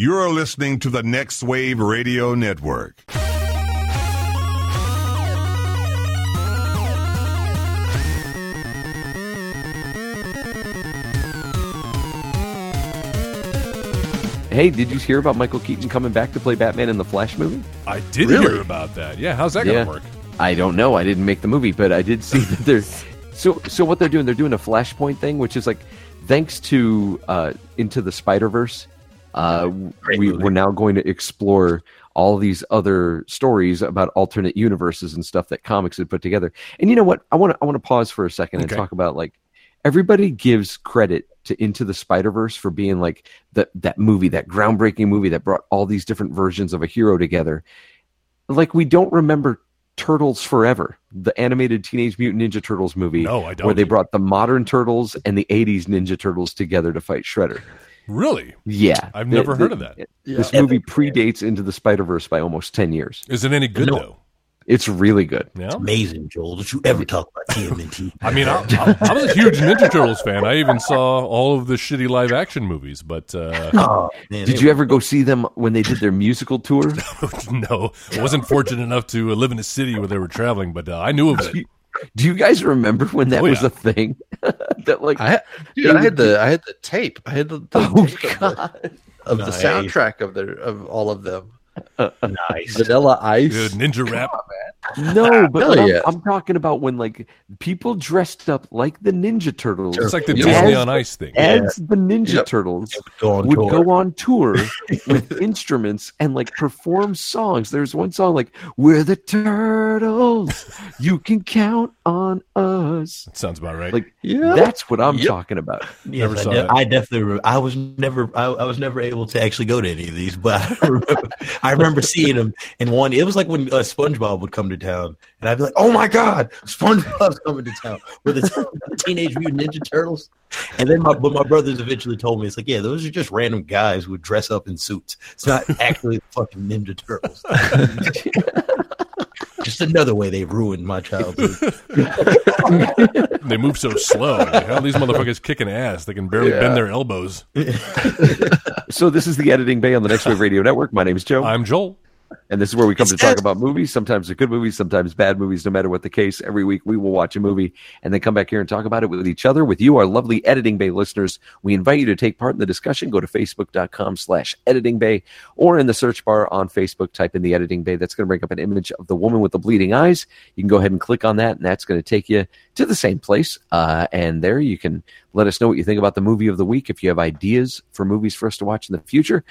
You're listening to the Next Wave Radio Network. Hey, did you hear about Michael Keaton coming back to play Batman in the Flash movie? I did hear about that. Yeah, how's that going to work? I don't know. I didn't make the movie, but I did see that there's... So what they're doing a Flashpoint thing, which is like, thanks to Into the Spider-Verse, we're now going to explore all these other stories about alternate universes and stuff that comics had put together. And you know what? I want to pause for a second and talk about, like, everybody gives credit to Into the Spider-Verse for being like that movie, that groundbreaking movie that brought all these different versions of a hero together. Like, we don't remember Turtles Forever, the animated Teenage Mutant Ninja Turtles movie, where they brought the modern Turtles and the 80s Ninja Turtles together to fight Shredder. Really? Yeah. I've never heard of that. This movie predates Into the Spider-Verse by almost 10 years. Is it any good, though? It's really good. Yeah? It's amazing, Joel. Don't you ever talk about TMNT. I mean, I was a huge Ninja Turtles fan. I even saw all of the shitty live-action movies. But did you ever go see them when they did their musical tour? No. I wasn't fortunate enough to live in a city where they were traveling, but I knew of it. Do you guys remember when that was a thing? That, like, I had the tape. I had the tape of the soundtrack of all of them. Nice. Vanilla Ice. Dude, Ninja Rap. No, but I'm talking about when, like, people dressed up like the Ninja Turtles. It's like the Disney on Ice thing. As the Ninja Turtles would go on tour with instruments and, like, perform songs. There's one song like, "We're the Turtles. You can count on us." That sounds about right. Like, that's what I'm talking about. Yes, I was never able to actually go to any of these, but I remember seeing them in one. It was like when SpongeBob would come to town, and I'd be like, "Oh my God, SpongeBob's coming to town with the Teenage Mutant Ninja Turtles." And then my brothers eventually told me, it's like, yeah, those are just random guys who would dress up in suits. It's not actually the fucking Ninja Turtles. Just another way they ruined my childhood. They move so slow. Like, how are these motherfuckers kicking ass? They can barely bend their elbows. So this is the Editing Bay on the Next Wave Radio Network. My name is Joe. I'm Joel. And this is where we come to talk about movies. Sometimes they're good movies, sometimes bad movies. No matter what the case, every week we will watch a movie and then come back here and talk about it with each other, with you, our lovely Editing Bay listeners. We invite you to take part in the discussion. Go to facebook.com/Editing Bay, or in the search bar on Facebook, type in the Editing Bay. That's going to bring up an image of the woman with the bleeding eyes. You can go ahead and click on that, and that's going to take you to the same place. And there you can let us know what you think about the movie of the week. If you have ideas for movies for us to watch in the future,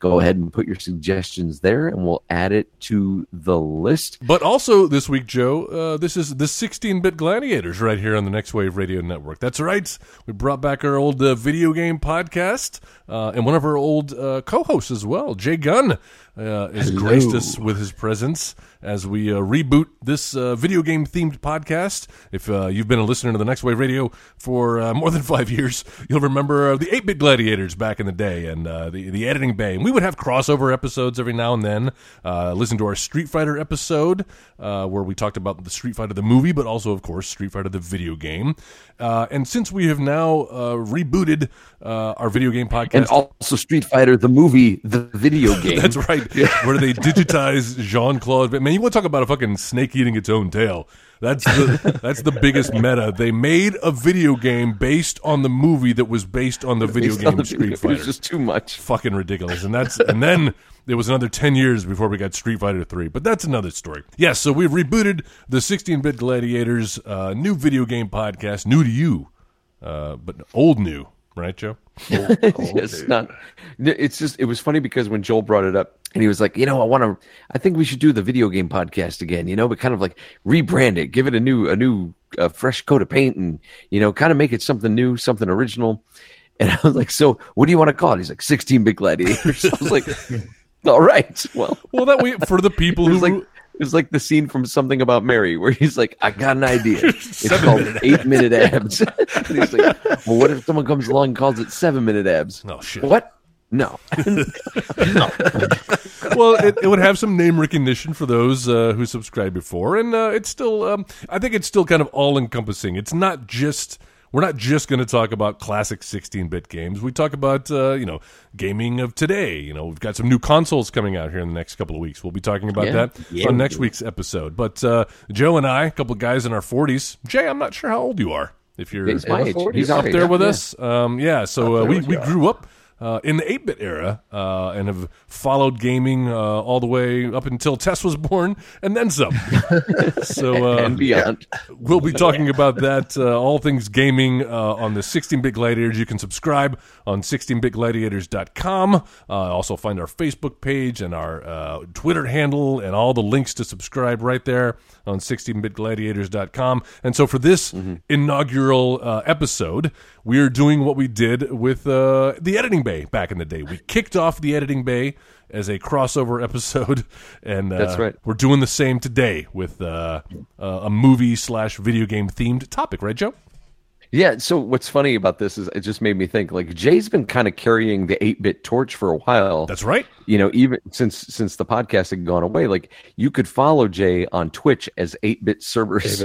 go ahead and put your suggestions there, and we'll add it to the list. But also this week, Joe, this is the 16-Bit Gladiators right here on the Next Wave Radio Network. That's right. We brought back our old video game podcast, and one of our old co-hosts as well, Jay Gunn, has graced us with his presence as we reboot this video game-themed podcast. If you've been a listener to the Next Wave Radio for more than 5 years, you'll remember the 8-Bit Gladiators back in the day, and the Editing Bay. And we would have crossover episodes every now and then. Listen to our Street Fighter episode, where we talked about the Street Fighter the movie, but also, of course, Street Fighter the video game. And since we have now rebooted our video game podcast... And also Street Fighter the movie, the video game. That's right. Where they digitize Jean-Claude. Man, you want to talk about a fucking snake eating its own tail. That's the biggest meta. They made a video game based on the movie that was based on the video game Street Fighter. It was just too much. Fucking ridiculous. And then there was another 10 years before we got Street Fighter 3, but that's another story. Yes, yeah, so we've rebooted the 16-Bit Gladiators, new video game podcast, new to you, but old new. Right, Joe? It was funny because when Joel brought it up and he was like, I think we should do the video game podcast again, but kind of like rebrand it, give it a new fresh coat of paint, and, kind of make it something new, something original. And I was like, so what do you want to call it? He's like, 16-Bit Gladiators. I was like, all right. Well, that way for the people who like, it's like the scene from Something About Mary where he's like, I got an idea. It's called 8-Minute Abs. And he's like, well, what if someone comes along and calls it 7-Minute Abs? Oh, shit. What? No. No. Well, it would have some name recognition for those who subscribed before. And it's still, I think it's still kind of all-encompassing. It's not just... We're not just going to talk about classic 16-bit games. We talk about, gaming of today. You know, we've got some new consoles coming out here in the next couple of weeks. We'll be talking about that on next week's episode. But Joe and I, a couple of guys in our 40s. Jay, I'm not sure how old you are. If you're he's my age. He's up there with us. So we grew up in the 8-bit era and have followed gaming all the way up until Tess was born and then some. So and beyond. We'll be talking about that, all things gaming on the 16-Bit Gladiators. You can subscribe on 16bitgladiators.com. Also find our Facebook page and our Twitter handle and all the links to subscribe right there on 16bitgladiators.com. And so for this inaugural episode, we're doing what we did with the Editing Bay. Back in the day, we kicked off the Editing Bay as a crossover episode, and that's right. We're doing the same today with a movie/video game themed topic, right, Joe? Yeah. So what's funny about this is it just made me think. Like Jay's been kind of carrying the 8-bit torch for a while. That's right. You know, even since the podcast had gone away, like you could follow Jay on Twitch as 8-bit Cerberus.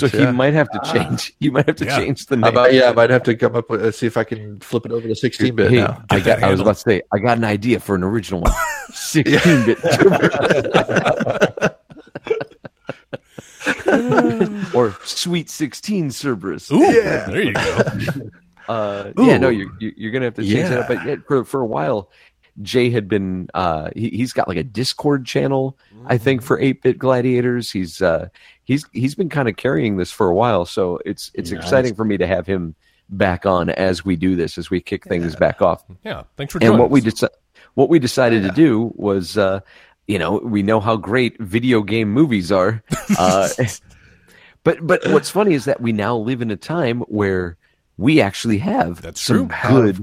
So he might have to change. You might have to change the name. I might have to come up with. See if I can flip it over to 16-bit. Hey, now. I was about to say I got an idea for an original one. 16-bit Cerberus. Or Sweet 16 Cerberus. Ooh, yeah, there you go. You're gonna have to change that up. But for a while, Jay had been he's got like a Discord channel, I think, for 8-Bit Gladiators. He's been kind of carrying this for a while, so it's exciting for me to have him back on as we do this, as we kick things back off. Yeah, thanks for joining. And what we decided to do was. You know, we know how great video game movies are. But what's funny is that we now live in a time where we actually have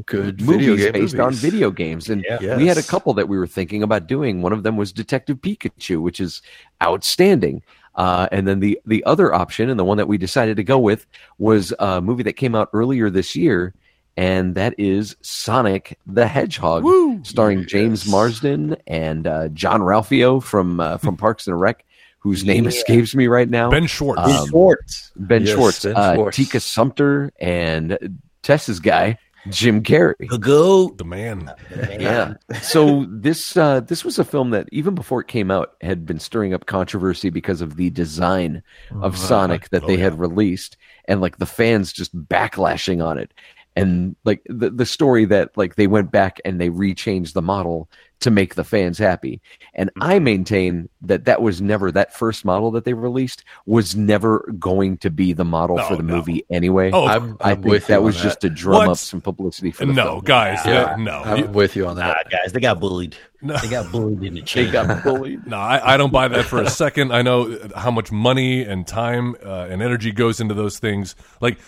good movies based on video games. And we had a couple that we were thinking about doing. One of them was Detective Pikachu, which is outstanding. And then the other option, and the one that we decided to go with, was a movie that came out earlier this year. And that is Sonic the Hedgehog, starring James Marsden and John Ralphio from Parks and Rec, whose name escapes me right now. Ben Schwartz. Ben Schwartz. Tika Sumter, and Tess's guy, Jim Carrey. The goat. The man. Yeah. So this was a film that, even before it came out, had been stirring up controversy because of the design of Sonic that they had released, and like the fans just backlashing on it. And like the story that like they went back and they rechanged the model to make the fans happy. And I maintain that was never, that first model that they released was never going to be the model for the movie anyway. Oh, I think that was just to drum up some publicity for the film. Guys, I'm with you on that. Guys, they got bullied. No. They got bullied in the chain. No, I don't buy that for a second. I know how much money and time and energy goes into those things. Like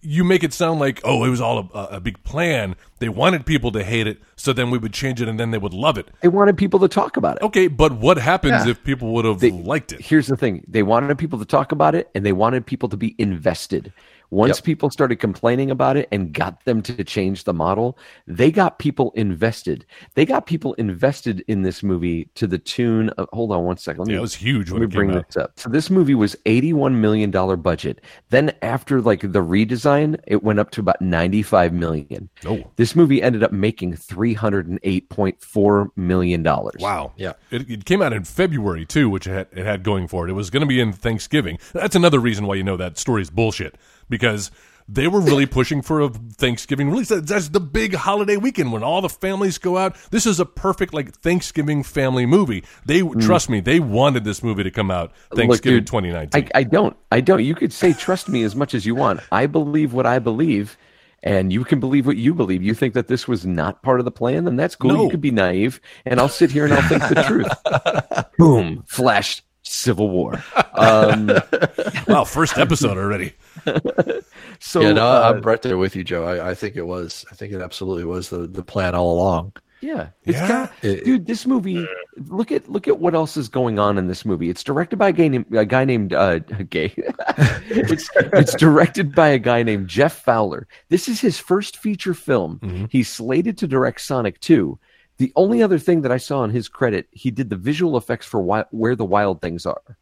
you make it sound like, oh, it was all a big plan. They wanted people to hate it, so then we would change it, and then they would love it. They wanted people to talk about it. Okay, but what happens if people would have liked it? Here's the thing. They wanted people to talk about it, and they wanted people to be invested. Once people started complaining about it and got them to change the model, they got people invested. They got people invested in this movie to the tune of... Hold on one second. It was huge when it came out. Let me bring this up. So this movie was $81 million budget. Then after like the redesign, it went up to about $95 million. Oh. This movie ended up making $308.4 million. Wow. Yeah. It came out in February, too, which it had going for it. It was going to be in Thanksgiving. That's another reason why you know that story is bullshit. Because they were really pushing for a Thanksgiving release. That's the big holiday weekend when all the families go out. This is a perfect like Thanksgiving family movie. They trust me. They wanted this movie to come out Thanksgiving 2019. I don't. You could say trust me as much as you want. I believe what I believe. And you can believe what you believe. You think that this was not part of the plan? Then that's cool. No. You could be naive. And I'll sit here and I'll think the truth. Boom. Flash. Civil War. Wow, first episode already. So yeah, no, I'm right there with you, Joe. I think it was. I think it absolutely was the plan all along. Yeah, it's dude. This movie. Look at what else is going on in this movie. It's directed by a guy named It's directed by a guy named Jeff Fowler. This is his first feature film. Mm-hmm. He's slated to direct Sonic 2. The only other thing that I saw on his credit, he did the visual effects for Where the Wild Things Are.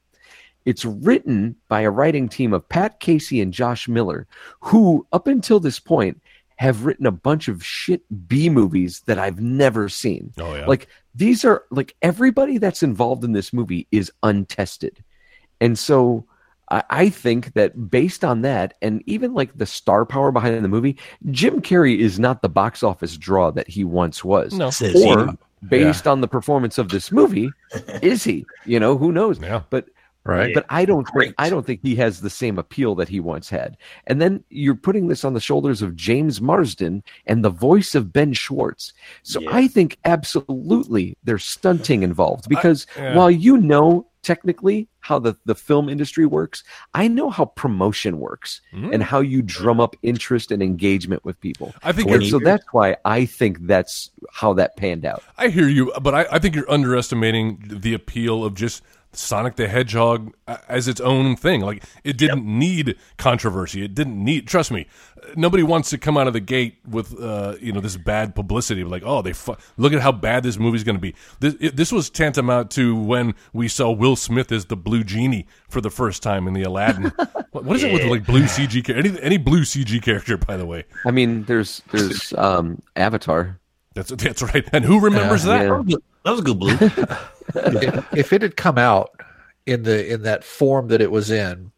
It's written by a writing team of Pat Casey and Josh Miller, who up until this point have written a bunch of shit B movies that I've never seen. Oh, yeah. Like, these are like, everybody that's involved in this movie is untested. And so I think that based on that, and even like the star power behind the movie, Jim Carrey is not the box office draw that he once was. No. Or based on the performance of this movie, is he? You know, who knows? Yeah. But right. But I don't think he has the same appeal that he once had. And then you're putting this on the shoulders of James Marsden and the voice of Ben Schwartz. So yeah. I think absolutely there's stunting involved, because while you know technically how the film industry works, I know how promotion works and how you drum up interest and engagement with people. I think so that's why I think that's how that panned out. I hear you, but I think you're underestimating the appeal of just Sonic the Hedgehog as its own thing. Like, it didn't need controversy. It didn't need, trust me, nobody wants to come out of the gate with you know, this bad publicity, like, oh, look at how bad this movie's going to be. This was tantamount to when we saw Will Smith as the Blue Genie for the first time in the Aladdin. What is it with like blue CG any blue CG character, by the way? I mean, there's Avatar. That's right. And who remembers that? Yeah. That was a good blue. If it had come out in that form that it was in,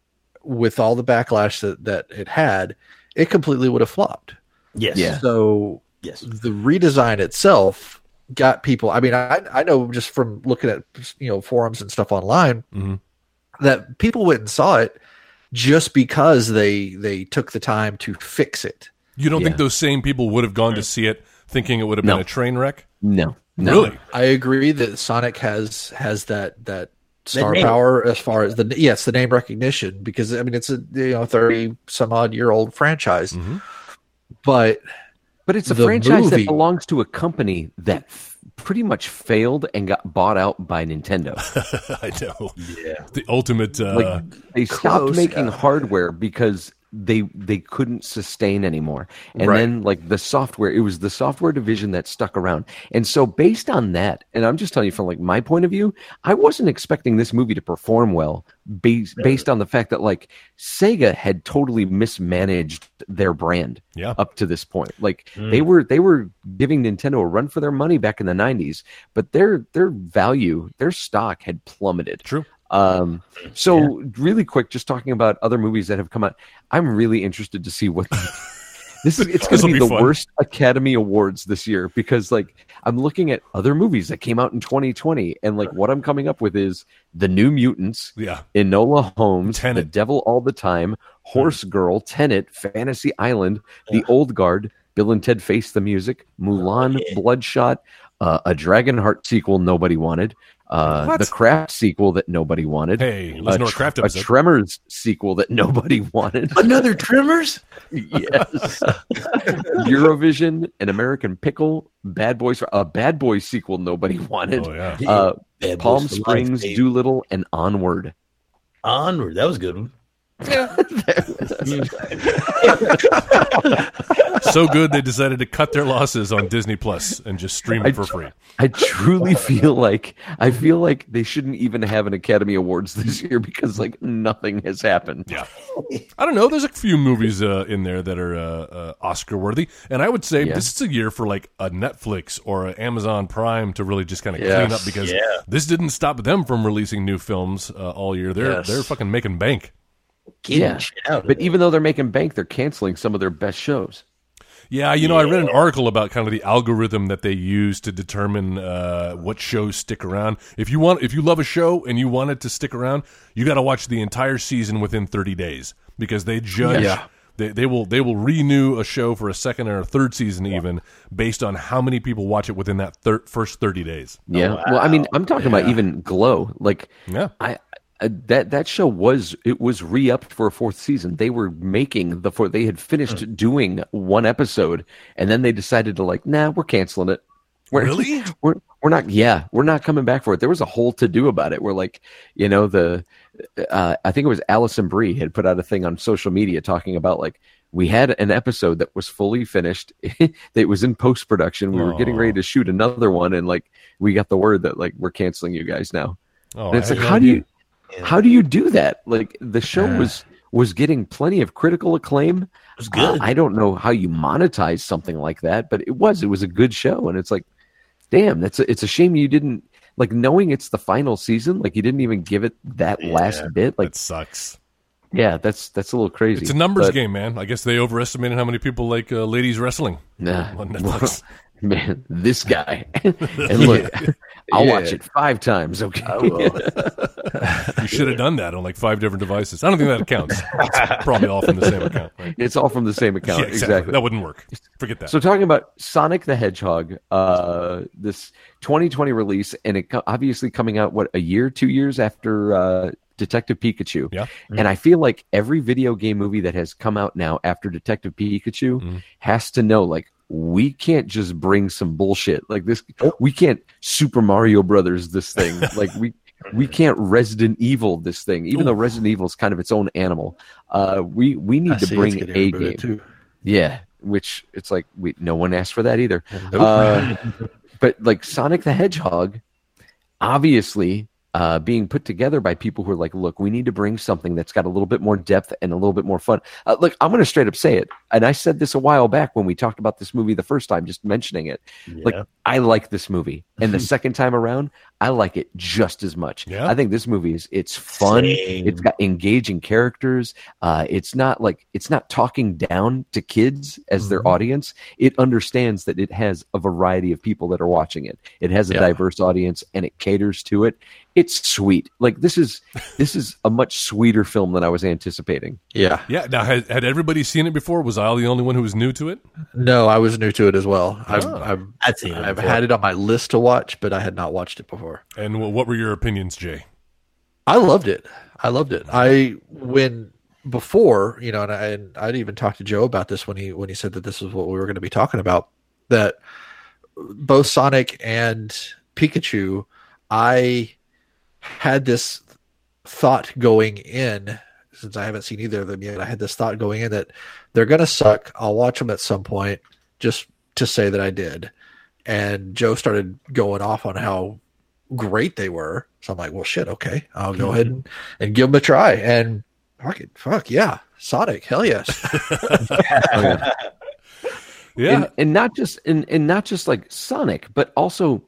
with all the backlash that it had, it completely would have flopped. Yes. Yeah. So the redesign itself got people. I mean, I know just from looking at, you know, forums and stuff online that people went and saw it just because they took the time to fix it. You don't think those same people would have gone to see it thinking it would have been a train wreck? No. No, really? I agree that Sonic has that star power as far as the name recognition, because I mean, it's a 30 some odd year old franchise, but it's a franchise that belongs to a company that pretty much failed and got bought out by Nintendo. I know, the ultimate. Like, they stopped making hardware because they couldn't sustain anymore, and then like the software, it was the software division that stuck around. And so based on that, and I'm just telling you from like my point of view, I wasn't expecting this movie to perform well based on the fact that like Sega had totally mismanaged their brand up to this point. Like they were giving Nintendo a run for their money back in the 90s, but their value, their stock had plummeted. True. So really quick, just talking about other movies that have come out, I'm really interested to see what this is. It's going to be the worst Academy Awards this year, because like I'm looking at other movies that came out in 2020, and like what I'm coming up with is The New Mutants, Enola Holmes, Tenet, The Devil All the Time, Horse Girl, Tenet, Fantasy Island, The Old Guard, Bill and Ted Face the Music, Mulan, Bloodshot, a Dragonheart sequel nobody wanted. The Craft sequel that nobody wanted. Hey, a Tremors sequel that nobody wanted. Another Tremors? Yes. Eurovision, An American Pickle, Bad Boys sequel nobody wanted. Oh, yeah. Palm Springs, Doolittle, and Onward. Onward, that was a good one. Yeah. So good they decided to cut their losses on Disney Plus and just stream it for free. I truly feel like they shouldn't even have an Academy Awards this year, because like nothing has happened. Yeah, I don't know. There's a few movies in there that are Oscar worthy, and I would say this is a year for like a Netflix or an Amazon Prime to really just kind of clean up, because this didn't stop them from releasing new films all year. They're fucking making bank. But even though they're making bank, they're canceling some of their best shows. Yeah, you know, I read an article about kind of the algorithm that they use to determine what shows stick around. If you love a show and you want it to stick around, you got to watch the entire season within 30 days, because they judge. Yeah. They will renew a show for a second or a third season even based on how many people watch it within that first 30 days. Yeah, oh, wow. Well, I mean, I'm talking about even Glow. Like, that show was re-upped for a fourth season. They were making they had finished doing one episode, and then they decided to like, nah, we're canceling it. Really? We're not coming back for it. There was a whole to-do about it. We're like, you know, I think it was Alison Brie had put out a thing on social media talking about like, we had an episode that was fully finished. It was in post-production. We were getting ready to shoot another one, and like we got the word that like, we're canceling you guys now. Oh, and it's like, how do you How do you do that? Like, the show was getting plenty of critical acclaim. It was good. I don't know how you monetize something like that, but it was a good show. And it's like, damn, it's a shame you didn't, like, knowing it's the final season, like, you didn't even give it that last bit. Like, that sucks. Yeah, that's a little crazy. It's a numbers game, man. I guess they overestimated how many people like ladies wrestling. Nah, on Netflix. Man, this guy. And look, I'll watch it 5 times, okay? I will. You should have done that on like 5 different devices. I don't think that counts. It's probably all from the same account. Right? It's all from the same account, exactly. That wouldn't work. Forget that. So talking about Sonic the Hedgehog, this 2020 release, and it obviously coming out, what, a year, 2 years after Detective Pikachu. Yeah. Mm-hmm. And I feel like every video game movie that has come out now after Detective Pikachu has to know, like, we can't just bring some bullshit like this. We can't Super Mario Brothers this thing. Like, we can't Resident Evil this thing, even though Resident Evil is kind of its own animal. We need to bring a game. Too. Yeah, which it's like no one asked for that either. But like Sonic the Hedgehog, obviously being put together by people who are like, look, we need to bring something that's got a little bit more depth and a little bit more fun. Look, I'm going to straight up say it. And I said this a while back when we talked about this movie the first time, just mentioning it. Yeah. Like, I like this movie. And the second time around, I like it just as much. Yeah. I think this movie it's fun. Same. It's got engaging characters. It's not talking down to kids as their audience. It understands that it has a variety of people that are watching it. It has a diverse audience and it caters to it. It's sweet. Like, this is a much sweeter film than I was anticipating. Yeah. Yeah. Now, had everybody seen it before? Was I the only one who was new to it? No, I was new to it as well. I've had it on my list to watch, but I had not watched it before. And what were your opinions, Jay? I loved it. Before, you know, and I'd even talked to Joe about this when he said that this is what we were going to be talking about, that both Sonic and Pikachu, I had this thought going in, since I haven't seen either of them yet, I had this thought going in that they're going to suck. I'll watch them at some point just to say that I did. And Joe started going off on how great they were. So I'm like, well, shit, okay. I'll go ahead and give them a try. And fuck yeah. Sonic, hell yes. Yeah. And not just like Sonic, but also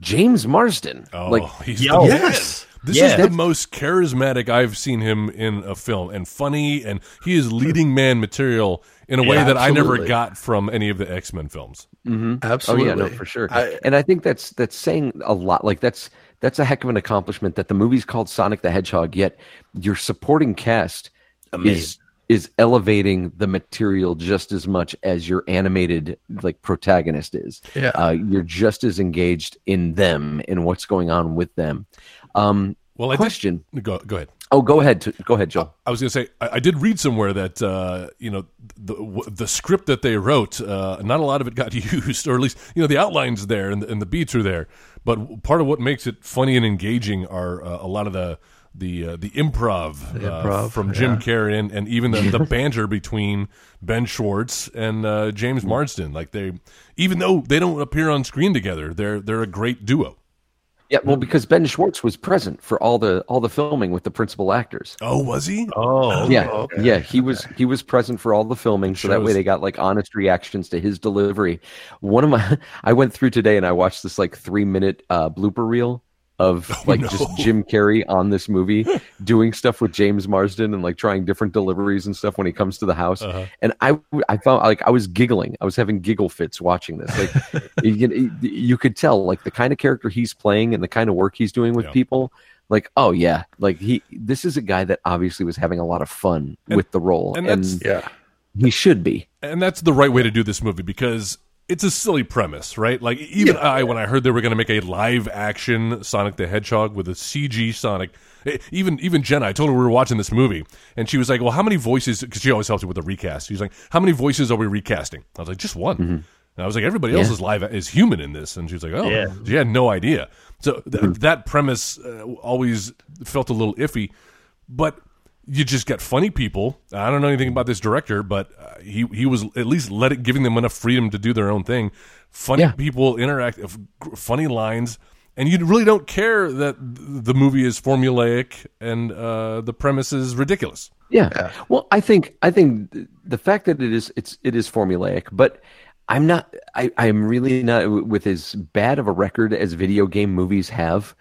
James Marsden. Oh, like, yes. This is the most charismatic I've seen him in a film, and funny, and he is leading man material in a way that I never got from any of the X-Men films. Mm-hmm. Absolutely. Oh, yeah, no, for sure. And I think that's saying a lot. Like, that's a heck of an accomplishment that the movie's called Sonic the Hedgehog, yet your supporting cast is elevating the material just as much as your animated, like, protagonist is. Yeah. You're just as engaged in them and what's going on with them. Question. Go ahead. Oh, go ahead, Joel. I was going to say, I did read somewhere that the script that they wrote, not a lot of it got used, or at least, you know, the outline's there and the beats are there. But part of what makes it funny and engaging are a lot of the improv, from Jim Carrey and even the banter between Ben Schwartz and James Marsden. Like, even though they don't appear on screen together, they're a great duo. Yeah, well, because Ben Schwartz was present for all the filming with the principal actors. Oh, was he? Oh, yeah, okay. Yeah. He was present for all the filming, so that way they got like honest reactions to his delivery. I went through today and I watched this like 3-minute blooper reel of just Jim Carrey on this movie doing stuff with James Marsden and like trying different deliveries and stuff when he comes to the house. And I found, like, I was giggling. I was having giggle fits watching this. Like, you could tell like the kind of character he's playing and the kind of work he's doing with people. Like, oh yeah, like this is a guy that obviously was having a lot of fun with the role, and he should be. And that's the right way to do this movie, because it's a silly premise, right? Like, when I heard they were going to make a live-action Sonic the Hedgehog with a CG Sonic, even Jenna, I told her we were watching this movie, and she was like, well, how many voices, because she always helps me with the recast. She's like, how many voices are we recasting? I was like, just one. Mm-hmm. And I was like, everybody else is human in this. And she was like, oh, she had no idea. So that premise always felt a little iffy, but you just got funny people. I don't know anything about this director, but he was at least giving them enough freedom to do their own thing. Funny people interact, funny lines, And you really don't care that the movie is formulaic and the premise is ridiculous. Yeah. Well, I think the fact that it is formulaic, but I'm really not, with as bad of a record as video game movies have.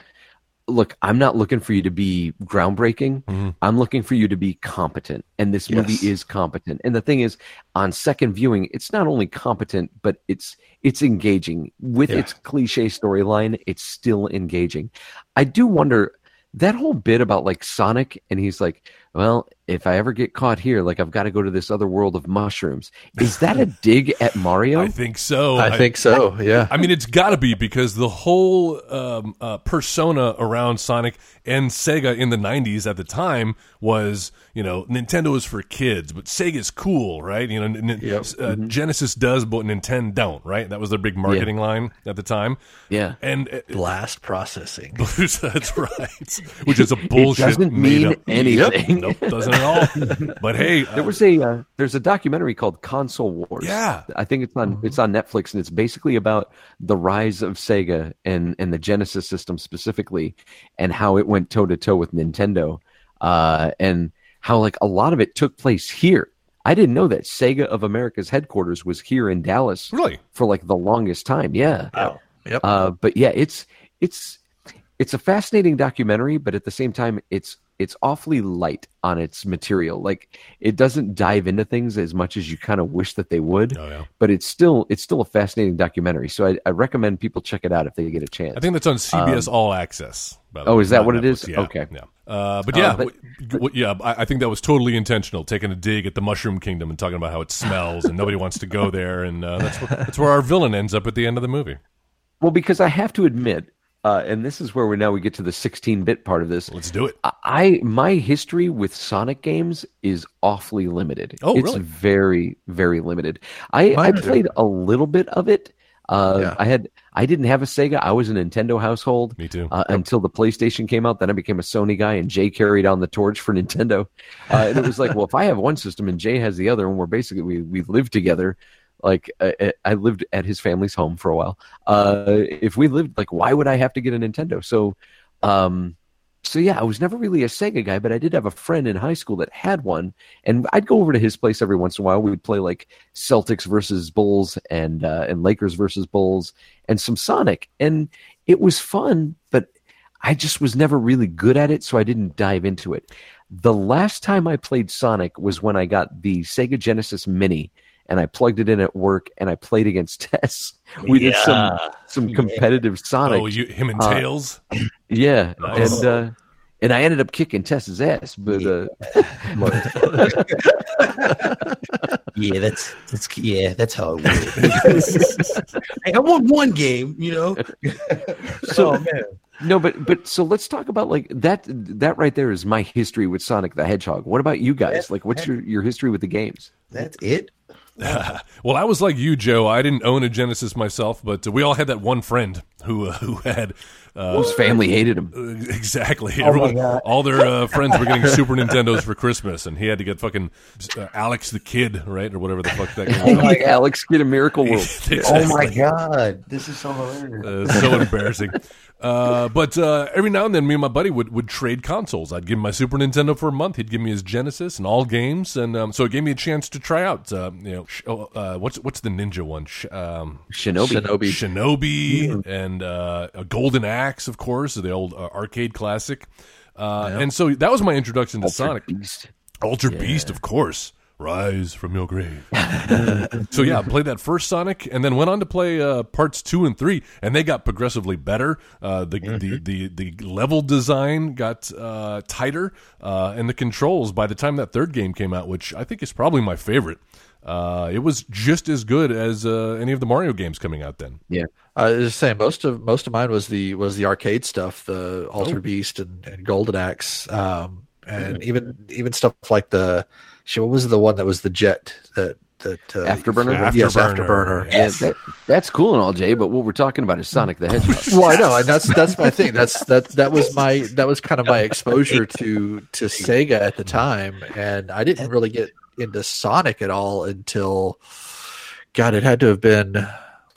Look, I'm not looking for you to be groundbreaking. Mm-hmm. I'm looking for you to be competent. And this movie is competent. And the thing is, on second viewing, it's not only competent, but it's engaging. With its cliche storyline, it's still engaging. I do wonder, that whole bit about like Sonic, and he's like, well, if I ever get caught here, like I've got to go to this other world of mushrooms. Is that a dig at Mario? I think so. I think so, yeah. I mean, it's got to be, because the whole persona around Sonic and Sega in the 90s at the time was, Nintendo is for kids, but Sega's cool, right? Genesis does, but Nintendo don't, right? That was their big marketing line at the time. Yeah. And blast processing. That's right. Which is a bullshit. It doesn't mean anything. Yep. Nope, doesn't at all. But hey, there's a documentary called Console Wars. Yeah, I think it's on Netflix, and it's basically about the rise of Sega and the Genesis system specifically, and how it went toe to toe with Nintendo, and how like a lot of it took place here. I didn't know that Sega of America's headquarters was here in Dallas, really, for like the longest time. Yeah. Wow. Yep. But yeah, it's a fascinating documentary, but at the same time, it's awfully light on its material. Like, it doesn't dive into things as much as you kind of wish that they would. Oh, yeah. But it's still a fascinating documentary. So I recommend people check it out if they get a chance. I think that's on CBS All Access. By the way. Is that what it is? Yeah. Okay. Yeah. I think that was totally intentional, taking a dig at the Mushroom Kingdom and talking about how it smells and nobody wants to go there. And that's where our villain ends up at the end of the movie. Well, because I have to admit, and this is where we get to the 16-bit part of this. Let's do it. My history with Sonic games is awfully limited. Oh, it's really? It's very, very limited. I played a little bit of it. I didn't have a Sega. I was a Nintendo household. Me too. Until the PlayStation came out. Then I became a Sony guy, and Jay carried on the torch for Nintendo. And it was like, well, if I have one system and Jay has the other, and we're basically we live together. Like, I lived at his family's home for a while. If we lived, like, why would I have to get a Nintendo? So yeah, I was never really a Sega guy, but I did have a friend in high school that had one, and I'd go over to his place every once in a while. We would play like Celtics versus Bulls and Lakers versus Bulls and some Sonic, and it was fun, but I just was never really good at it, so I didn't dive into it. The last time I played Sonic was when I got the Sega Genesis Mini, and I plugged it in at work, and I played against Tess. We did some competitive Sonic. Oh, him and Tails? Yeah. Nice. And I ended up kicking Tess's ass. But that's how it works. I won one game, So, man. No, but so let's talk about like that right there is my history with Sonic the Hedgehog. What about you guys? Like, what's your history with the games? That's it. Well, I was like you, Joe. I didn't own a Genesis myself, but we all had that one friend who had... whose family hated him. Exactly. Oh, everyone, all their friends were getting Super Nintendos for Christmas, and he had to get fucking Alex the Kid, right? Or whatever the fuck that guy was. Like Alex Kid in Miracle World. Exactly. Oh, my God. This is so hilarious. So embarrassing. But every now and then, me and my buddy would trade consoles. I'd give him my Super Nintendo for a month. He'd give me his Genesis and all games. And so it gave me a chance to try out, what's the ninja one? Shinobi. Mm-hmm. And a Golden Axe. Of course, the old arcade classic, and so that was my introduction to Sonic. Ultra Beast, of course, rise from your grave. So yeah, I played that first Sonic, and then went on to play parts 2 and 3, and they got progressively better. The level design got tighter, and the controls. By the time that third game came out, which I think is probably my favorite, it was just as good as any of the Mario games coming out then. Yeah, I was just saying most of mine was the arcade stuff, the Altered Beast and Golden Axe, and even stuff like what was the one that was the jet that Afterburner? Afterburner. Yes. That's cool and all, Jay, but what we're talking about is Sonic the Hedgehog. Well, I know, and that's my thing. That was kind of my exposure to Sega at the time, and I didn't really get into Sonic at all until, God, it had to have been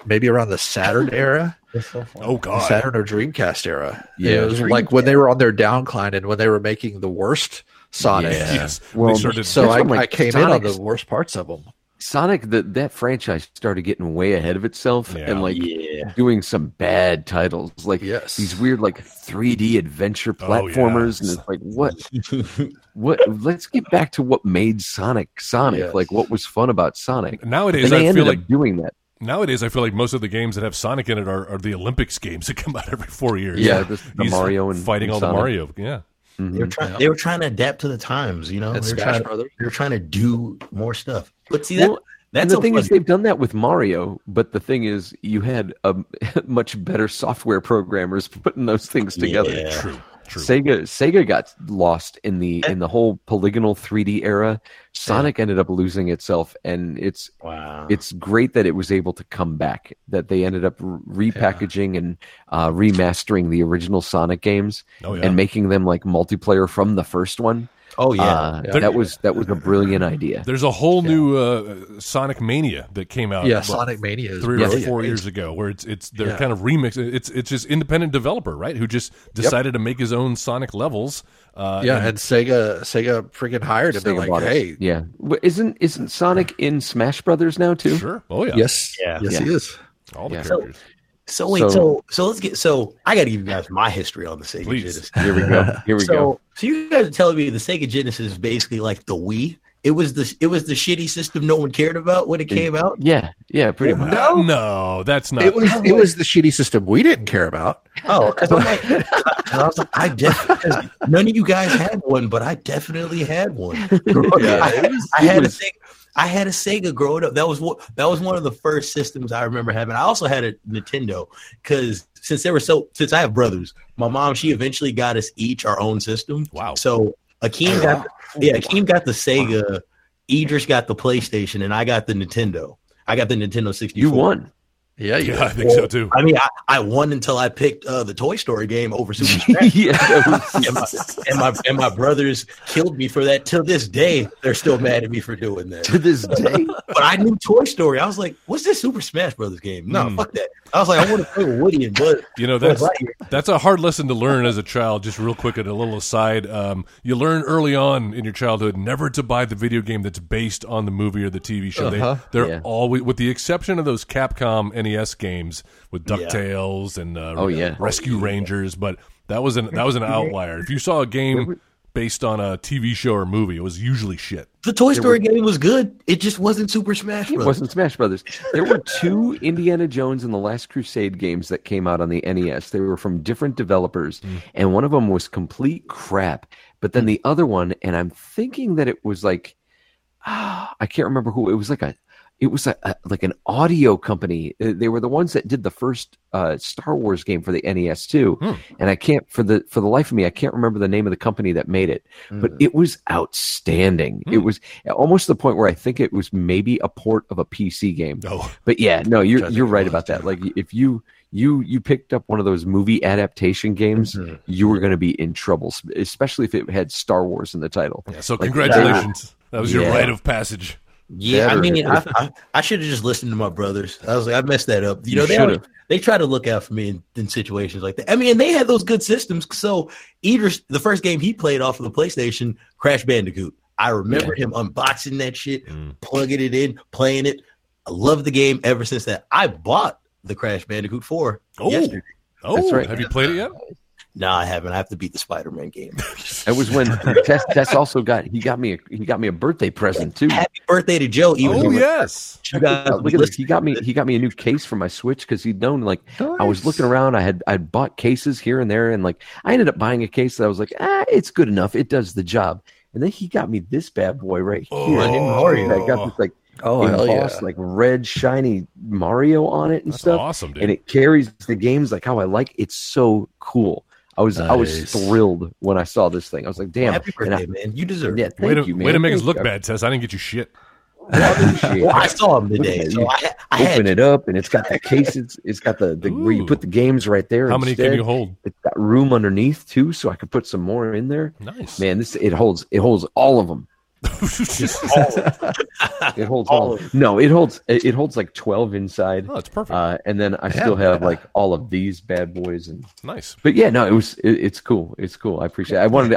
maybe around the Saturn era. So oh god, Saturn or Dreamcast era. Yeah, it was Dreamcast. Like when they were on their downcline and when they were making the worst Sonic. Yeah. Yes. Well, so I came in on the worst parts of them. Sonic, that franchise started getting way ahead of itself and doing some bad titles, like these weird like 3D adventure platformers, and it's like what? Let's get back to what made Sonic Sonic. Yes. Like what was fun about Sonic? Nowadays, and they ended up doing that. Nowadays, I feel like most of the games that have Sonic in it are the Olympics games that come out every 4 years. Yeah, the Mario and fighting all Sonic. The Mario. Yeah. Mm-hmm. They were trying to adapt to the times, you know. They were trying to do more stuff. But see that that's the thing is they've done that with Mario, but the thing is you had much better software programmers putting those things together. Yeah. True. Sega got lost in the whole polygonal 3D era. Sonic ended up losing itself, and it's great that it was able to come back. That they ended up repackaging and remastering the original Sonic games and making them like multiplayer from the first one. Oh yeah, that was a brilliant idea. There's a whole new Sonic Mania that came out. Yeah, Sonic Mania is 3 or 4 years ago, where they're kind of remixed. It's just independent developer, right? Who just decided to make his own Sonic levels. And Sega freaking hired him. They're like, hey, isn't Sonic in Smash Brothers now too? Sure. Oh yeah. Yes, he is. All the characters. So let's get. So I got to give you guys my history on the Sega Genesis. Here we go. So you guys are telling me the Sega Genesis is basically like the Wii. It was the shitty system no one cared about when it came out. Yeah, pretty much. No, that's not. It was the shitty system we didn't care about. Oh, because none of you guys had one, but I definitely had one. Yeah, I had a Sega growing up. That was one of the first systems I remember having. I also had a Nintendo because since I have brothers, my mom, she eventually got us each our own system. Wow. So Akeem got the Sega, Idris got the PlayStation, and I got the Nintendo. I got the Nintendo 64. You won. Yeah, I think so too. I mean, I won until I picked the Toy Story game over Super Smash. and my brothers killed me for that. Till this day, they're still mad at me for doing that. To this day, but I knew Toy Story. I was like, "What's this Super Smash Brothers game? No, fuck that." I was like, "I want to play with Woody and Buzz." You know, that's a hard lesson to learn as a child. Just real quick, and a little aside, you learn early on in your childhood never to buy the video game that's based on the movie or the TV show. They're always, with the exception of those Capcom and NES games with DuckTales and Rescue Rangers, but that was an outlier. If you saw a game based on a TV show or movie, it was usually shit. The Toy Story game was good. It just wasn't Super Smash Brothers. It wasn't Smash Brothers. There were two Indiana Jones and the Last Crusade games that came out on the NES. They were from different developers, and one of them was complete crap. But then the other one, and I'm thinking that it was like, I can't remember who, it was like like an audio company. They were the ones that did the first Star Wars game for the NES too. And I can't for the life of me, I can't remember the name of the company that made it. But it was outstanding. It was almost the point where I think it was maybe a port of a PC game. No. But yeah, no, you're right about that. Like if you picked up one of those movie adaptation games, you were going to be in trouble, especially if it had Star Wars in the title. Yeah, so like, congratulations. That was your rite of passage. Yeah, better. I mean, I should have just listened to my brothers. I was like, I messed that up. You know, they try to look out for me in situations like that. I mean, and they had those good systems. So Idris, the first game he played off of the PlayStation, Crash Bandicoot. I remember him unboxing that shit, plugging it in, playing it. I love the game ever since that. I bought the Crash Bandicoot 4 yesterday. Oh, that's right. Have you played it yet? No, I haven't. I have to beat the Spider-Man game. That was when Tess also got me a birthday present too. Happy birthday to Joe! He got me a new case for my Switch because he'd known I was looking around. I'd bought cases here and there, and I ended up buying a case that I was like, it's good enough. It does the job. And then he got me this bad boy right here. I got this embossed red shiny Mario on it and that's stuff. Awesome, dude. And it carries the games like how I like. It's so cool. I was thrilled when I saw this thing. I was like, "Damn, happy birthday, man! You deserve it." Way to make us look bad, Tess. I didn't get you shit. Well, I saw him today. So I open it up, and it's got the cases. It's got the where you put the games right there. How many can you hold? It's got room underneath too, so I could put some more in there. Nice, man. It holds all of them. It holds all. No, it holds like 12 inside. Oh, it's perfect. And then I still have like all of these bad boys and nice. But yeah, no, it's cool. It's cool. I appreciate it. I wanted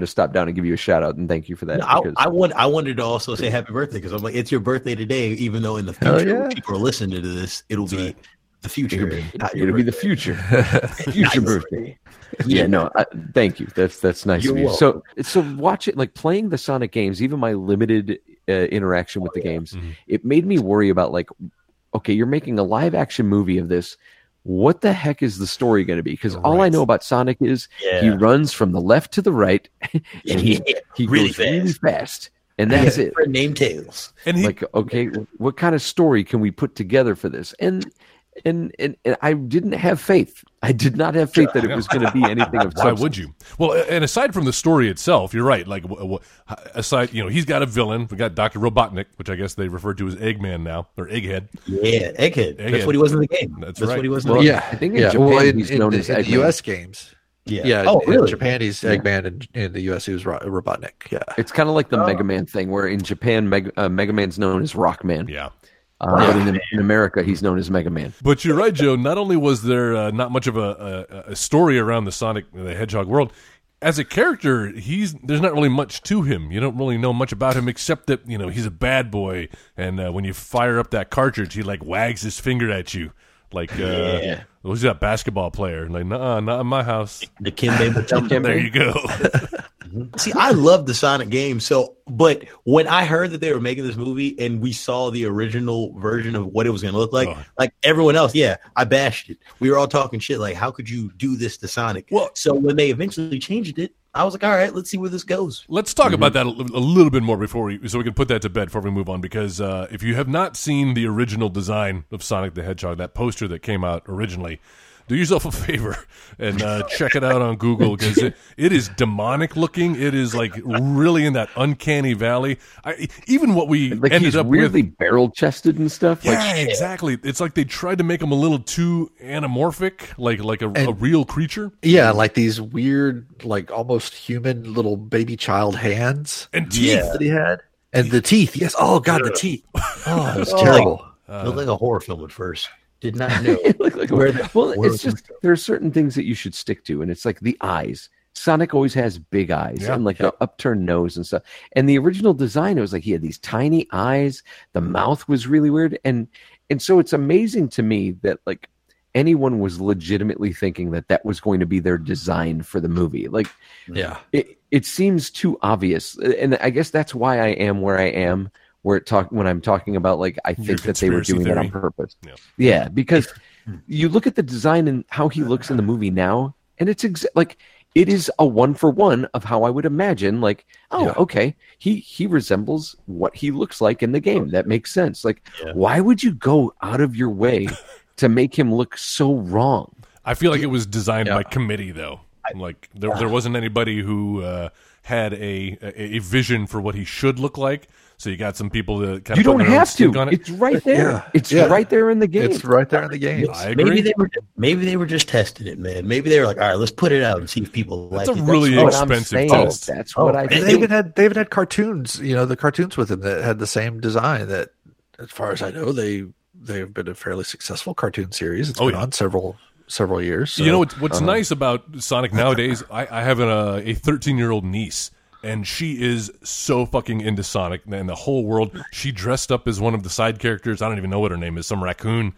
to stop down and give you a shout out and thank you for that. No, I wanted to also say happy birthday because I'm like, it's your birthday today, even though in the future when people are listening to this, it'll be the future. It'll be the future. Future birthday. Yeah, no, thank you. That's nice of you. Welcome. So watch it, like playing the Sonic games, even my limited interaction with the games, it made me worry about like, okay, you're making a live action movie of this. What the heck is the story going to be? Because all I know about Sonic is he runs from the left to the right and he really goes really fast. And that's it. Name Tails. And he, like, okay, what kind of story can we put together for this? And I didn't have faith. I did not have faith that it was going to be anything of substance. Why would you? Well, and aside from the story itself, you're right. Like, aside, you know, he's got a villain. We got Dr. Robotnik, which I guess they refer to as Eggman now, or Egghead. Yeah, Egghead. That's what he was in the game. That's right. What he was in the game. Yeah, I think in Japan he's known as Eggman. In the US games. Yeah. In Japan, he's Eggman, and in the US, he was Robotnik. Yeah. It's kind of like the Mega Man thing, where in Japan, Mega Man's known as Rockman. Yeah. But in America, he's known as Mega Man. But you're right, Joe. Not only was there not much of a story around the Sonic the Hedgehog world, as a character, there's not really much to him. You don't really know much about him except that you know he's a bad boy, and when you fire up that cartridge, he like wags his finger at you, like who's that basketball player? Like, nah, not in my house. The Kimbe. There you go. See, I love the Sonic game. But when I heard that they were making this movie and we saw the original version of what it was going to look like, like everyone else, I bashed it. We were all talking shit like, how could you do this to Sonic? Well, so when they eventually changed it, I was like, all right, let's see where this goes. Let's talk about that a little bit more so we can put that to bed before we move on, because if you have not seen the original design of Sonic the Hedgehog, that poster that came out originally, do yourself a favor and check it out on Google, because it is demonic looking. It is like really in that uncanny valley. Even what we ended up with. He's weirdly barrel chested and stuff. Yeah, like, exactly. It's like they tried to make him a little too anamorphic, like a real creature. Yeah, like these weird, like almost human little baby child hands and teeth that he had. And the teeth, yes. Oh, God, the teeth. Oh, it was terrible. It looked like a horror film at first. Did not know. It's just there are certain things that you should stick to, and it's like the eyes. Sonic always has big eyes and like the upturned nose and stuff. And the original design, it was like he had these tiny eyes. The mouth was really weird, and so it's amazing to me that like anyone was legitimately thinking that was going to be their design for the movie. Like, it seems too obvious, and I guess that's why I am where I am. When I'm talking about, like, I think that they were doing that on purpose. Yeah, because you look at the design and how he looks in the movie now, and it's like it is a one for one of how I would imagine. Like, okay, he resembles what he looks like in the game. That makes sense. Like, why would you go out of your way to make him look so wrong? I feel like it was designed by committee, though. Like there wasn't anybody who had a vision for what he should look like. So you got some people that kind of don't have to. On it. It's right there. Yeah. It's right there in the game. I agree. Maybe they were just testing it, man. Maybe they were like, all right, let's put it out and see if people like it. That's a really expensive test. That's what I think. They even had cartoons. You know, the cartoons with him that had the same design. That, as far as I know, they've been a fairly successful cartoon series. It's been on several years. So, you know what's nice about Sonic nowadays? I have a 13-year-old niece. And she is so fucking into Sonic and the whole world. She dressed up as one of the side characters. I don't even know what her name is. Some raccoon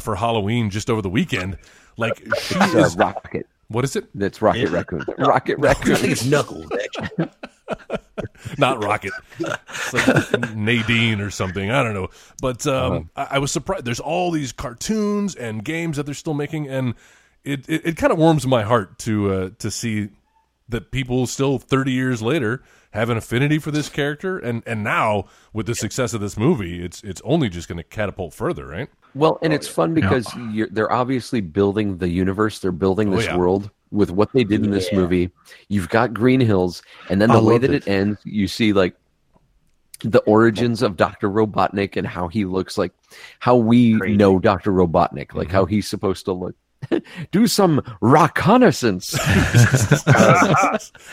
for Halloween just over the weekend. Like she is Rocket. What is it? That's Rocket Raccoon. Rocket Raccoon. I think it's Knuckles. Actually. Not Rocket. It's like Nadine or something. I don't know. But I was surprised. There's all these cartoons and games that they're still making, and it kind of warms my heart to see that people still 30 years later have an affinity for this character, and now with the success of this movie, it's only just going to catapult further, right? Well, and it's fun because they're obviously building the universe, they're building this world with what they did in this movie. You've got Green Hills, and then the way that it ends, you see like the origins of Dr. Robotnik and how he looks like, how we know Dr. Robotnik, like how he's supposed to look. Do some reconnaissance.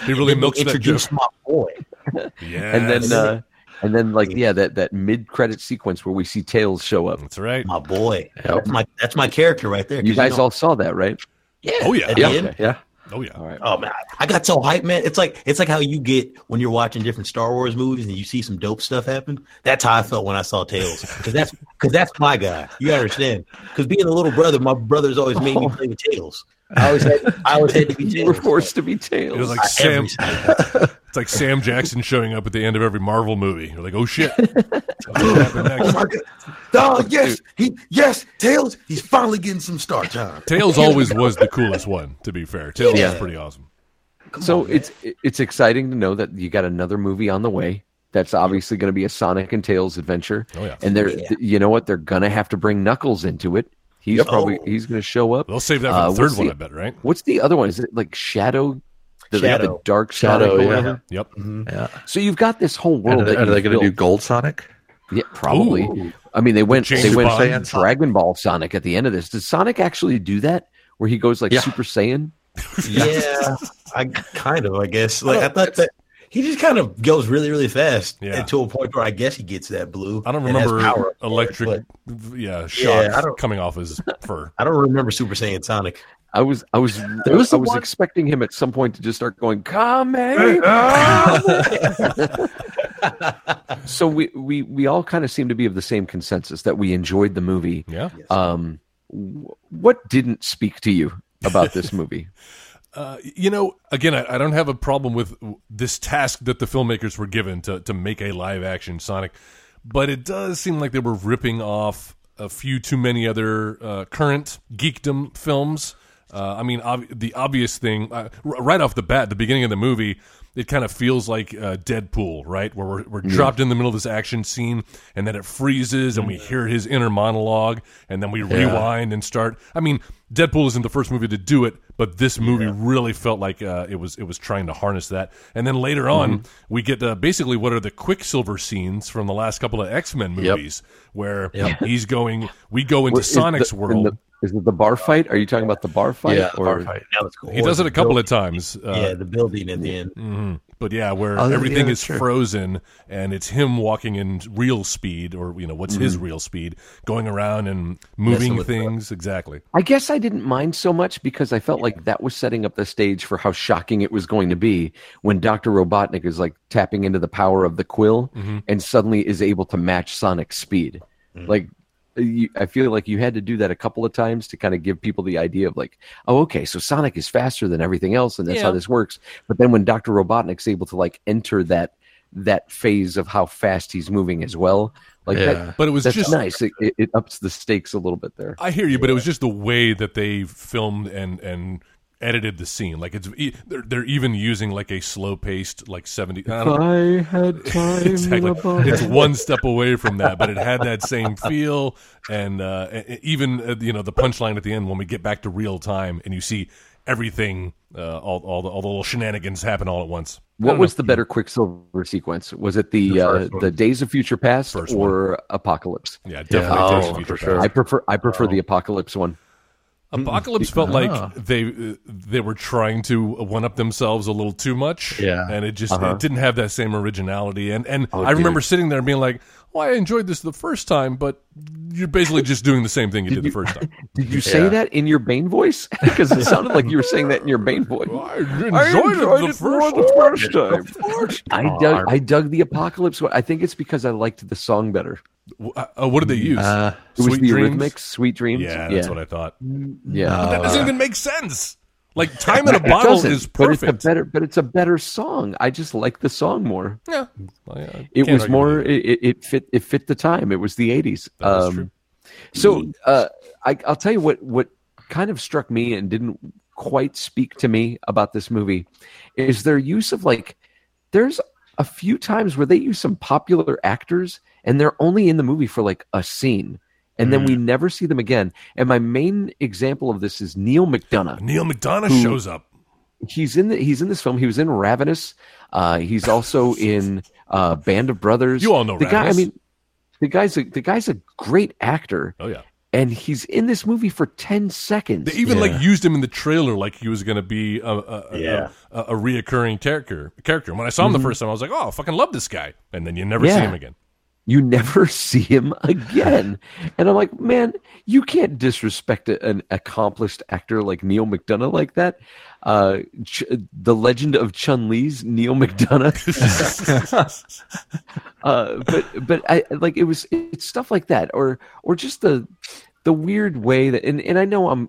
He really milks that joke. My boy. And then that mid-credit sequence where we see Tails show up. That's right. My boy. Yep. That's my character right there. You guys all saw that, right? Yeah. Oh, yeah. Yeah. Oh, yeah. All right. Oh, man. I got so hyped, man. It's like how you get when you're watching different Star Wars movies and you see some dope stuff happen. That's how I felt when I saw Tails. Because that's my guy. You understand? Because being a little brother, my brothers always made me play with Tails. I always had to be Tails. You were forced to be Tails. It was like it's like Sam Jackson showing up at the end of every Marvel movie. You're like, oh, shit. Oh, my God. Oh, yes. Tails. He's finally getting some star time. Tails always was the coolest one, to be fair. Tails is pretty awesome. It's exciting to know that you got another movie on the way. That's obviously going to be a Sonic and Tails adventure. Oh, yeah. And you know what? They're going to have to bring Knuckles into it. He's he's going to show up. They'll save that for the third one, I bet, right? What's the other one? Is it like Shadow? The Dark Shadow or whatever? Yeah. Yep. Mm-hmm. Yeah. So you've got this whole world. Are they going to do Gold Sonic? Yeah, probably. Ooh. I mean, they went Dragon Ball Sonic at the end of this. Did Sonic actually do that where he goes like Super Saiyan? Yeah, I guess. Like I thought that. He just kind of goes really, really fast to a point where I guess he gets that blue. I don't remember electric shock coming off his fur. I don't remember Super Saiyan Sonic. I was expecting him at some point to just start going, "Come here." So we all kind of seem to be of the same consensus that we enjoyed the movie. Yeah. What didn't speak to you about this movie? Again, I don't have a problem with this task that the filmmakers were given to make a live-action Sonic, but it does seem like they were ripping off a few too many other current geekdom films. The obvious thing, right off the bat, the beginning of the movie, it kind of feels like Deadpool, right? Where we're dropped in the middle of this action scene, and then it freezes, and we hear his inner monologue, and then we rewind and start. I mean, Deadpool isn't the first movie to do it, but this movie really felt like it was trying to harness that. And then later on, we get basically what are the Quicksilver scenes from the last couple of X-Men movies, where he's going. We go into Sonic's world. Is it the bar fight? Are you talking about the bar fight? Yeah, bar fight. That was cool. He does it a couple of times. The building at the end. Mm-hmm. But where everything is frozen, and it's him walking in real speed, or what's his real speed, going around and moving things. Exactly. I guess I didn't mind so much because I felt like that was setting up the stage for how shocking it was going to be when Dr. Robotnik is like tapping into the power of the quill and suddenly is able to match Sonic's speed. Mm-hmm. Like, I feel like you had to do that a couple of times to kind of give people the idea of like, oh, okay, so Sonic is faster than everything else, and that's how this works. But then when Dr. Robotnik's able to like enter that phase of how fast he's moving as well, like that, but it was just nice. It ups the stakes a little bit there. I hear you, but it was just the way that they filmed and edited the scene. Like they're even using like a slow paced like 70. I had time. Exactly. It's one step away from that, but it had that same feel. And even the punchline at the end when we get back to real time and you see everything, all the little shenanigans happen all at once. What was the better Quicksilver sequence? Was it the Days of Future Past or Apocalypse? Yeah, definitely. Yeah. Days of Future Past. I prefer the Apocalypse one. Apocalypse felt like they were trying to one-up themselves a little too much, and it just it didn't have that same originality. And I remember sitting there being like, well, I enjoyed this the first time, but you're basically just doing the same thing you did the first time. Did you say that in your Bane voice? Because it sounded like you were saying that in your Bane voice. Well, I enjoyed it the first time. I dug the Apocalypse one. I think it's because I liked the song better. What did they use? It was the Eurythmics, Sweet Dreams. Yeah, that's what I thought. Yeah, but that doesn't even make sense. Like Time in a Bottle is perfect, but it's a better song. I just like the song more. Yeah, well, yeah, it was more. It fit the time. It was the 80s. That's true. So I'll tell you what kind of struck me and didn't quite speak to me about this movie is their use of like. There's a few times where they use some popular actors and they're only in the movie for like a scene. And then we never see them again. And my main example of this is Neil McDonough. Neil McDonough shows up. He's in this film. He was in Ravenous. He's also in Band of Brothers. You all know Ravenous. The guy's a great actor. Oh yeah. and he's in this movie for 10 seconds. They even like used him in the trailer like he was going to be a reoccurring character. When I saw him the first time, I was like, oh, I fucking love this guy. And then you never see him again. You never see him again. And I'm like, man, you can't disrespect an accomplished actor like Neil McDonough like that. The legend of Chun-Li's Neil McDonough. But I like it's stuff like that or just the weird way that and I know I'm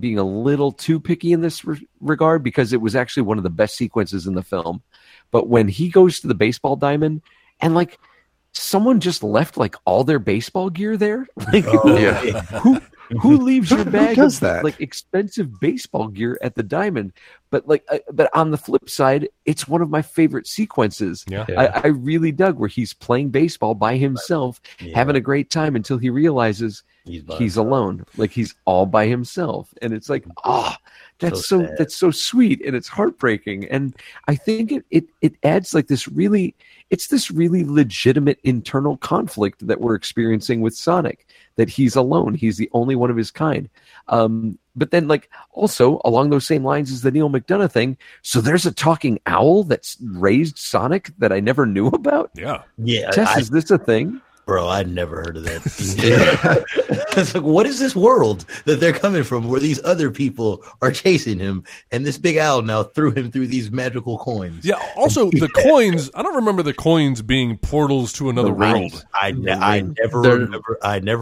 being a little too picky in this regard because it was actually one of the best sequences in the film. But when he goes to the baseball diamond and like someone just left like all their baseball gear there. Like, who leaves your bag of like expensive baseball gear at the diamond? But like, but on the flip side, it's one of my favorite sequences. Yeah. I really dug where he's playing baseball by himself, having a great time until he realizes he's alone. Like he's all by himself, and it's like, oh, that's so that's so sweet, and it's heartbreaking. And I think it adds like this really. It's this really legitimate internal conflict that we're experiencing with Sonic, that he's alone. He's the only one of his kind. But then, like, also along those same lines is the Neil McDonough thing. So there's a talking owl that's raised Sonic that I never knew about. Yeah. Tess, is this a thing? Bro, I'd never heard of that. It's like, what is this world that they're coming from where these other people are chasing him and this big owl now threw him through these magical coins? Yeah, also the coins, I don't remember the coins being portals to another world. I never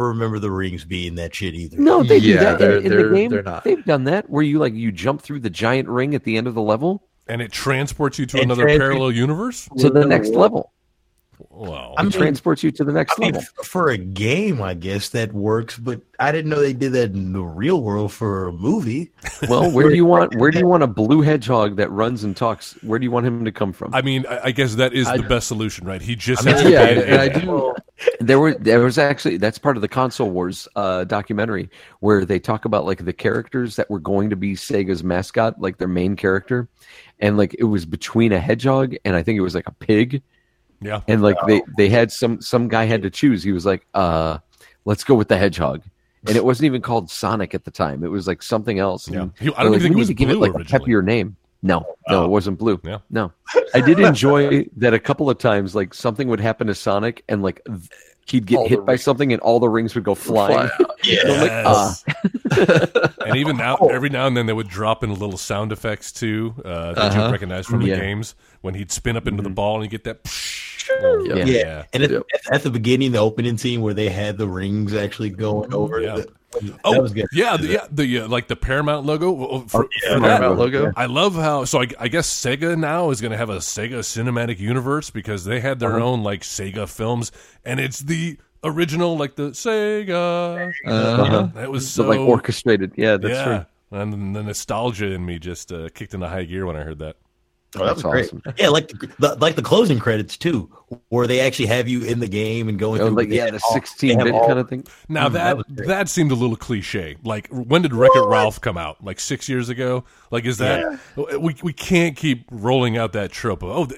remember the rings being that shit either. No, they do that in the game. They've done that where you like you jump through the giant ring at the end of the level. And it transports you to another parallel universe? To the next level. Wow. It transports you to the next level. For a game, I guess that works, but I didn't know they did that in the real world for a movie. Well, where do you want a blue hedgehog that runs and talks? Where do you want him to come from? I mean, I guess that is the best solution, right? He just has to be there was actually that's part of the Console Wars documentary where they talk about like the characters that were going to be Sega's mascot, like their main character, and like it was between a hedgehog and I think it was like a pig. Yeah, and like they had some guy had to choose. He was like, "Let's go with the hedgehog," and it wasn't even called Sonic at the time. It was like something else. Yeah, I don't think it was blue originally. Give it like a peppier name. No, it wasn't blue. Yeah. No, I did enjoy that a couple of times. Like something would happen to Sonic, and like he'd get hit by something, and all the rings would go flying. Yes. And even now, every now and then, they would drop in little sound effects too that you recognize from the games when he'd spin up into the ball and you get that. And at the beginning, the opening scene where they had the rings actually going over. Yeah. That was good. The Paramount logo. Paramount logo. I love how. So I guess Sega now is going to have a Sega Cinematic Universe because they had their own like Sega films, and it's the original like the Sega. That was so like orchestrated. Yeah, that's true. And the nostalgia in me just kicked into high gear when I heard that. Oh, that was awesome. Great. Yeah, like the closing credits too, where they actually have you in the game and going through like the 16-bit kind of thing. Now that seemed a little cliche. Like when did Wreck-It Ralph come out? Like 6 years ago? Like is that we can't keep rolling out that trope of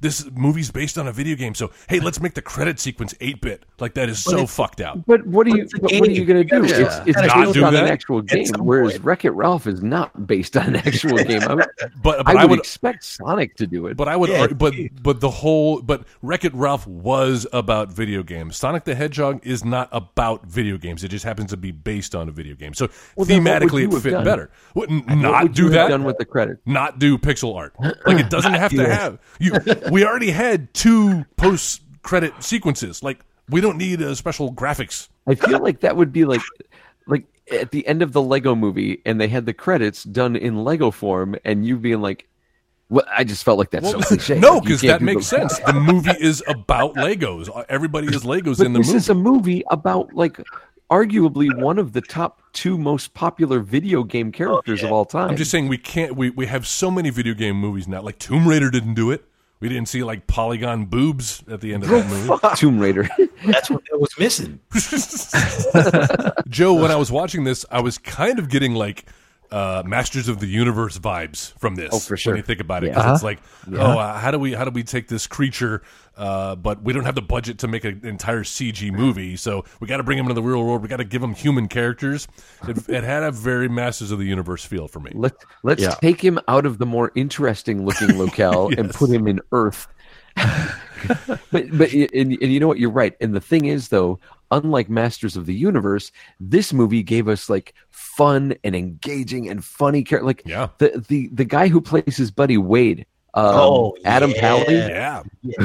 this movie's based on a video game, so let's make the credit sequence 8-bit. Like that is so fucked out. But what are you gonna do? Yeah. It's based on an actual game, whereas Wreck-It Ralph is not based on an actual game. I would expect Sonic to do it, but I would argue, but Wreck-It Ralph was about video games. Sonic the Hedgehog is not about video games. It just happens to be based on a video game. So thematically, it fit better. Done with the credit. Not do pixel art. Like it doesn't have to have you. We already had two post-credit sequences. Like we don't need a special graphics. I feel like that would be like at the end of the Lego Movie, and they had the credits done in Lego form, and you being like. Well, I just felt like that's so cliche. No, because that makes sense. The movie is about Legos. Everybody is Legos in the movie. This is a movie about like arguably one of the top two most popular video game characters of all time. I'm just saying we can't. We have so many video game movies now. Like Tomb Raider didn't do it. We didn't see like polygon boobs at the end of that movie. Fuck Tomb Raider. That's what I was missing. Joe, when I was watching this, I was kind of getting like. Masters of the Universe vibes from this. Oh, for sure. When you think about it, because it's like, how do we take this creature, but we don't have the budget to make an entire CG movie, so we got to bring him into the real world. We got to give him human characters. It had a very Masters of the Universe feel for me. Let's take him out of the more interesting looking locale and put him in Earth. but you know what? You're right. And the thing is, though, unlike Masters of the Universe, this movie gave us like fun and engaging and funny characters. Like the guy who plays his buddy Wade, Adam Pally. Yeah,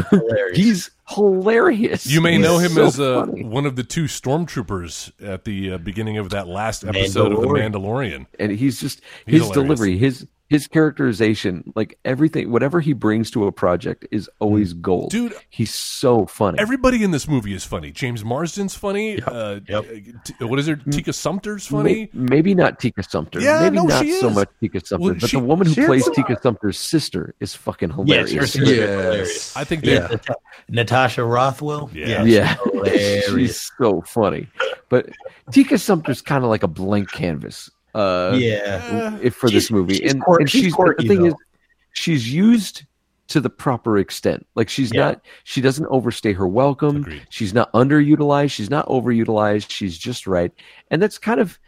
hilarious. He's hilarious. You may know him as one of the two stormtroopers at the beginning of that last episode of The Mandalorian. And he's just his delivery, his characterization, like everything, whatever he brings to a project is always gold. Dude, he's so funny. Everybody in this movie is funny. James Marsden's funny. Yep. What is her? Tika Sumter's funny. Maybe not Tika Sumter. Yeah, maybe not so much Tika Sumter. Well, but the woman who plays Tika Sumter's sister is fucking hilarious. Yes, her sister is hilarious. I think Natasha Rothwell. Yeah. She's so funny. But Tika Sumter's kind of like a blank canvas. This movie, she's quirky, the thing is, she's used to the proper extent. Like she doesn't overstay her welcome. Agreed. She's not underutilized. She's not overutilized. She's just right, and that's kind of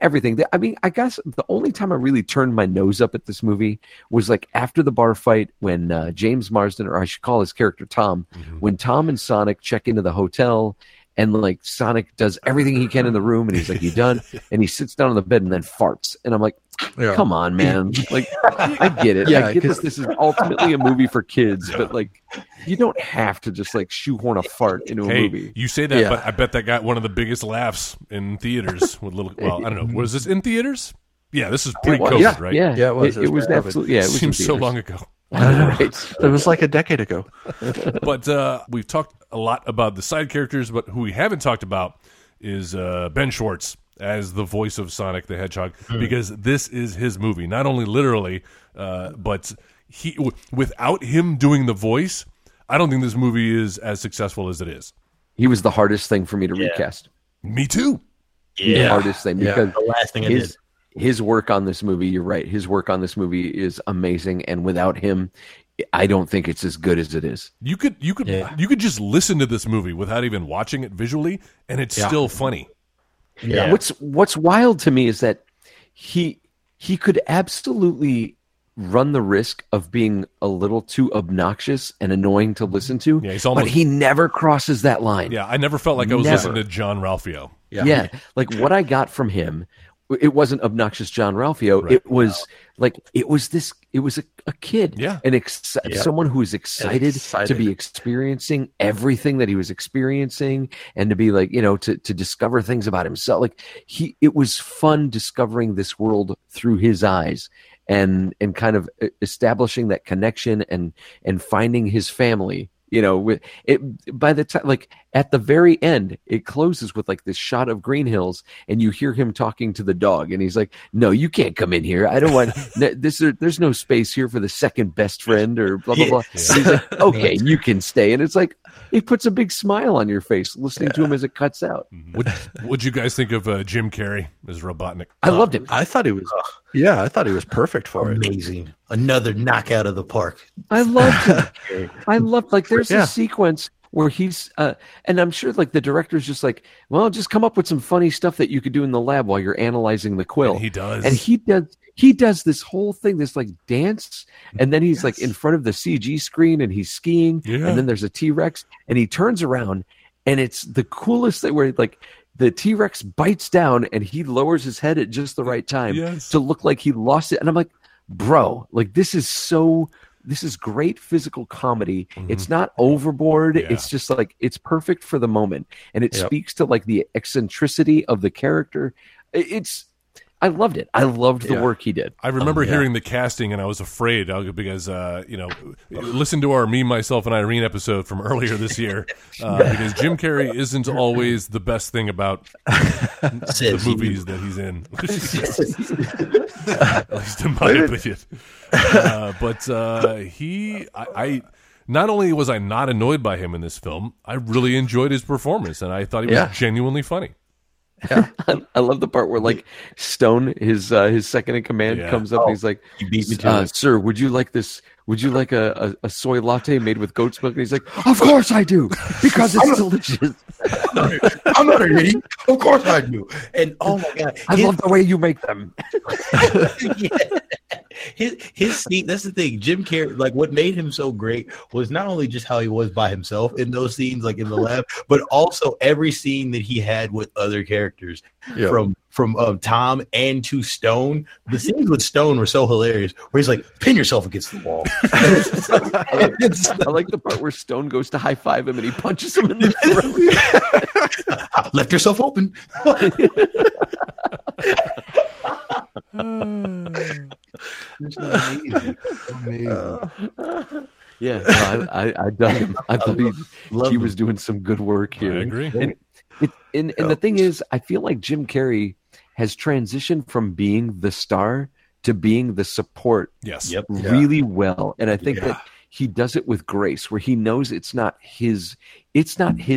everything. I mean, I guess the only time I really turned my nose up at this movie was like after the bar fight when James Marsden, or I should call his character Tom, when Tom and Sonic check into the hotel. And like Sonic does everything he can in the room, and he's like, "You done?" And he sits down on the bed and then farts. And I'm like, "Come on, man! Like, I get it. I get that this is ultimately a movie for kids, but like, you don't have to just like shoehorn a fart into a movie." You say that, but I bet that got one of the biggest laughs in theaters. With little, I don't know, was this in theaters? Yeah, this is pre-COVID, right? Yeah, it was. It was absolutely. Yeah, it was seems so long ago. Right. It was like a decade ago. But we've talked a lot about the side characters, but who we haven't talked about is Ben Schwartz as the voice of Sonic the Hedgehog, because this is his movie, not only literally, but he without him doing the voice, I don't think this movie is as successful as it is. He was the hardest thing for me to recast. Me too. Yeah. The hardest thing. Because the last thing it is. His work on this movie, you're right. His work on this movie is amazing, and without him, I don't think it's as good as it is. You could just listen to this movie without even watching it visually, and it's still funny. Yeah. What's wild to me is that he could absolutely run the risk of being a little too obnoxious and annoying to listen to, but he never crosses that line. Yeah, I never felt like I was listening to John Ralphio. Yeah, like what I got from him. It wasn't obnoxious John Ralphio. Right. It was a kid. Yeah. Someone who was excited to be experiencing everything that he was experiencing and to be like, you know, to discover things about himself. Like it was fun discovering this world through his eyes and kind of establishing that connection and finding his family. You know, by the time, like at the very end, it closes with like this shot of Green Hills, and you hear him talking to the dog, and he's like, "No, you can't come in here. I don't want this. There's no space here for the second best friend or blah blah blah." Yeah. He's like, "Okay, you can stay," and it's like it puts a big smile on your face listening to him as it cuts out. What'd you guys think of Jim Carrey as Robotnik? I loved him. I thought he was. Yeah, I thought he was perfect for it. Amazing. Another knockout of the park. I loved him. Like there's a sequence where he's and I'm sure like the director's just like, well, just come up with some funny stuff that you could do in the lab while you're analyzing the quill. And he does. And he does this whole thing, this like dance, and then he's like in front of the CG screen and he's skiing, and then there's a T-Rex, and he turns around and it's the coolest thing where like the T-Rex bites down and he lowers his head at just the right time to look like he lost it. And I'm like, bro, like this is great physical comedy. It's not overboard. It's just like it's perfect for the moment, and it speaks to like the eccentricity of the character. I loved it. I loved the work he did. I remember hearing the casting, and I was afraid because listen to our Me, Myself, and Irene episode from earlier this year, because Jim Carrey isn't always the best thing about the movies that he's in. At least in my opinion. But not only was I not annoyed by him in this film, I really enjoyed his performance, and I thought he was genuinely funny. Yeah. I love the part where like Stone, his second in command, comes up and he's like, "Sir, would you like this? Would you like a soy latte made with goat's milk?" And he's like, "Of course I do, because it's delicious." I'm not an idiot. Of course I do. And oh my god, I love the way you make them. His scene, that's the thing. Jim Carrey, like what made him so great was not only just how he was by himself in those scenes, like in the lab, but also every scene that he had with other characters. Yeah. From Tom and to Stone. The scenes with Stone were so hilarious where he's like, "Pin yourself against the wall." I like the part where Stone goes to high five him and he punches him in the throat. "Left yourself open." Amazing. Yeah, no, I dug him. I thought he was doing some good work here. I agree. And the thing is, I feel like Jim Carrey has transitioned from being the star to being the support really well. And I think that he does it with grace, where he knows it's not his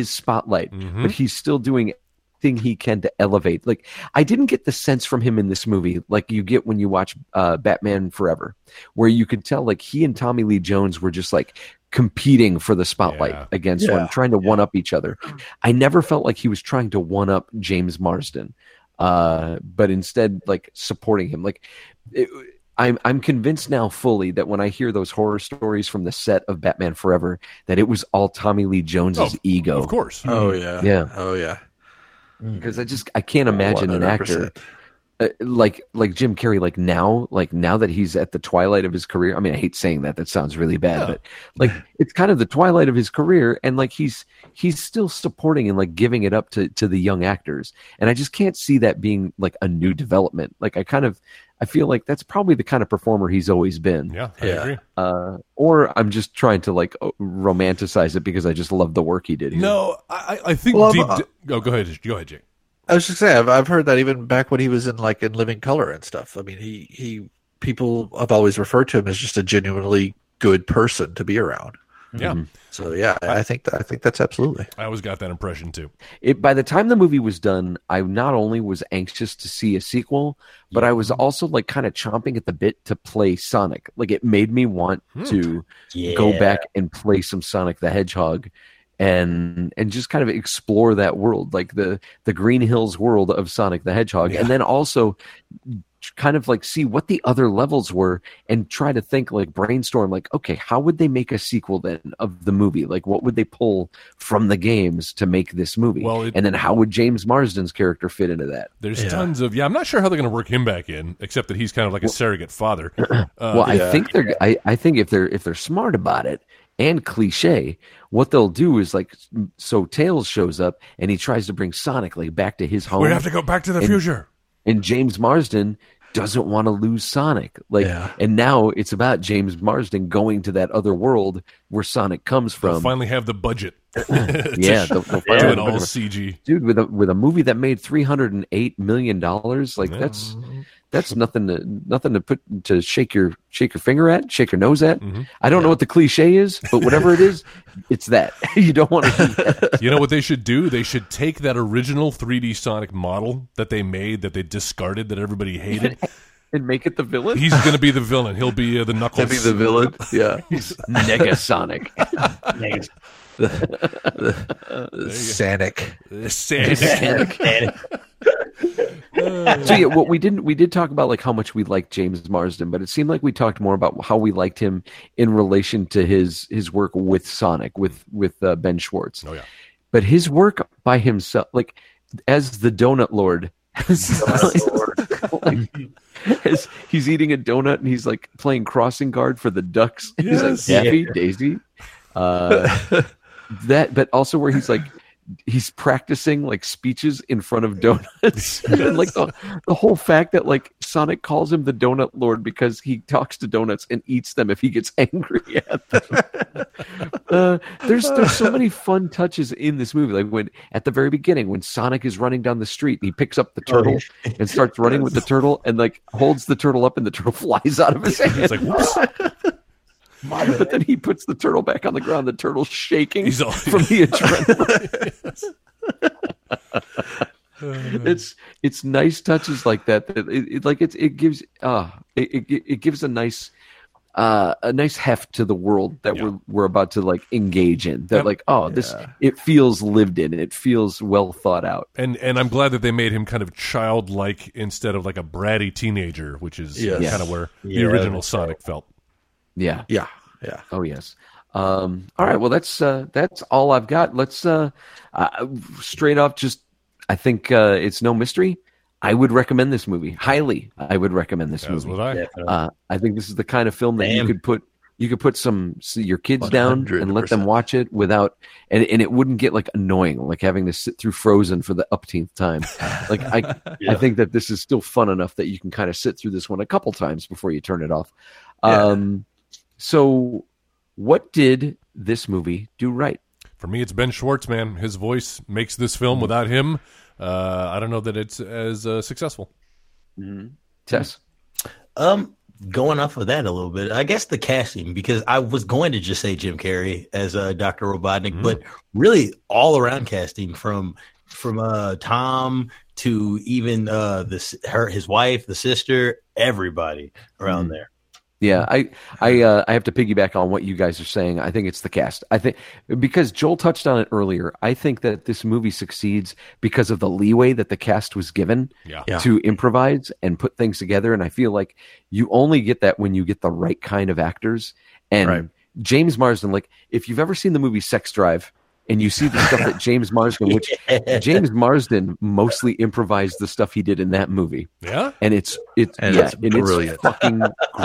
spotlight, but he's still doing thing he can to elevate. Like, I didn't get the sense from him in this movie like you get when you watch Batman Forever, where you could tell like he and Tommy Lee Jones were just like competing for the spotlight against one, trying to one up each other. I never felt like he was trying to one up James Marsden, but instead like supporting him. Like I'm convinced now fully that when I hear those horror stories from the set of Batman Forever, that it was all Tommy Lee Jones's ego. Of course. Oh yeah. Yeah. Oh yeah. Because I can't imagine 100%. An actor like Jim Carrey, now that he's at the twilight of his career. I mean, I hate saying that sounds really bad, but like it's kind of the twilight of his career, and like he's still supporting and like giving it up to the young actors, and I just can't see that being like a new development. Like I feel like that's probably the kind of performer he's always been. Yeah, I agree. Or I'm just trying to like romanticize it because I just love the work he did. No, I think. Well, go ahead, Jake. I was just saying, I've heard that even back when he was in Living Color and stuff. I mean, people have always referred to him as just a genuinely good person to be around. Yeah. Mm-hmm. So yeah, I think that's absolutely. I always got that impression too. By the time the movie was done, I not only was anxious to see a sequel, but I was also like kind of chomping at the bit to play Sonic. Like it made me want to go back and play some Sonic the Hedgehog and just kind of explore that world, like the Green Hills world of Sonic the Hedgehog, and then also kind of like see what the other levels were and try to think, like brainstorm, like, okay, how would they make a sequel then of the movie? Like, what would they pull from the games to make this movie? Well, and then how would James Marsden's character fit into that? There's tons of, I'm not sure how they're going to work him back in, except that he's kind of like a surrogate father. I think they're, I think if they're smart about it, and cliche, what they'll do is like, so Tails shows up and he tries to bring Sonic like back to his home. We have to go back to the future. And James Marsden doesn't want to lose Sonic. And now it's about James Marsden going to that other world where Sonic comes from. They'll finally have the budget. They'll do it all CG. Dude, with a movie that made $308 million, like that's nothing to put to shake your finger at, shake your nose at. Mm-hmm. I don't know what the cliche is, but whatever it is, it's that. You don't want to do that. You know what they should do? They should take that original 3D Sonic model that they made, that they discarded, that everybody hated. And make it the villain? He's going to be the villain. He'll be the Knuckles. He'll be the villain, yeah. He's Negasonic. Negasonic. Sanic. So yeah, what we did talk about like how much we liked James Marsden, but it seemed like we talked more about how we liked him in relation to his work with Sonic, with Ben Schwartz. Oh yeah. But his work by himself, like as the Donut Lord. As he's eating a donut and he's like playing crossing guard for the ducks. Yes. He's like Daffy, Daisy. That, but also where he's like, he's practicing like speeches in front of donuts. And like the whole fact that like Sonic calls him the Donut Lord because he talks to donuts and eats them if he gets angry at them. There's so many fun touches in this movie. Like when at the very beginning, when Sonic is running down the street, he picks up the turtle and starts running with the turtle and like holds the turtle up and the turtle flies out of his hand. It's like, whoops. But then he puts the turtle back on the ground. The turtle's shaking from the adrenaline. It's nice touches like that. It gives a nice heft to the world that we're about to like engage in. That it feels lived in. It feels well thought out. And I'm glad that they made him kind of childlike instead of like a bratty teenager, which is kind of where the original Sonic felt. Yeah. Yeah. Yeah. Oh yes. All right. Well, that's all I've got. Let's straight off. Just I think it's no mystery. I would recommend this movie highly. I would recommend this movie. I think this is the kind of film that you could put your kids 100%. Down and let them watch it without, and it wouldn't get like annoying, like having to sit through Frozen for the upteenth time. Like I think that this is still fun enough that you can kind of sit through this one a couple times before you turn it off. So what did this movie do right? For me, it's Ben Schwartz, man. His voice makes this film. Without him, I don't know that it's as successful. Mm-hmm. Tess? Going off of that a little bit, I guess the casting, because I was going to just say Jim Carrey as Dr. Robotnik, but really all-around casting from Tom to even his wife, the sister, everybody around there. Yeah, I have to piggyback on what you guys are saying. I think it's the cast. I think because Joel touched on it earlier. I think that this movie succeeds because of the leeway that the cast was given to improvise and put things together. And I feel like you only get that when you get the right kind of actors. And James Marsden, like if you've ever seen the movie Sex Drive, and you see the stuff that James Marsden, which James Marsden mostly improvised the stuff he did in that movie. Yeah. And it's fucking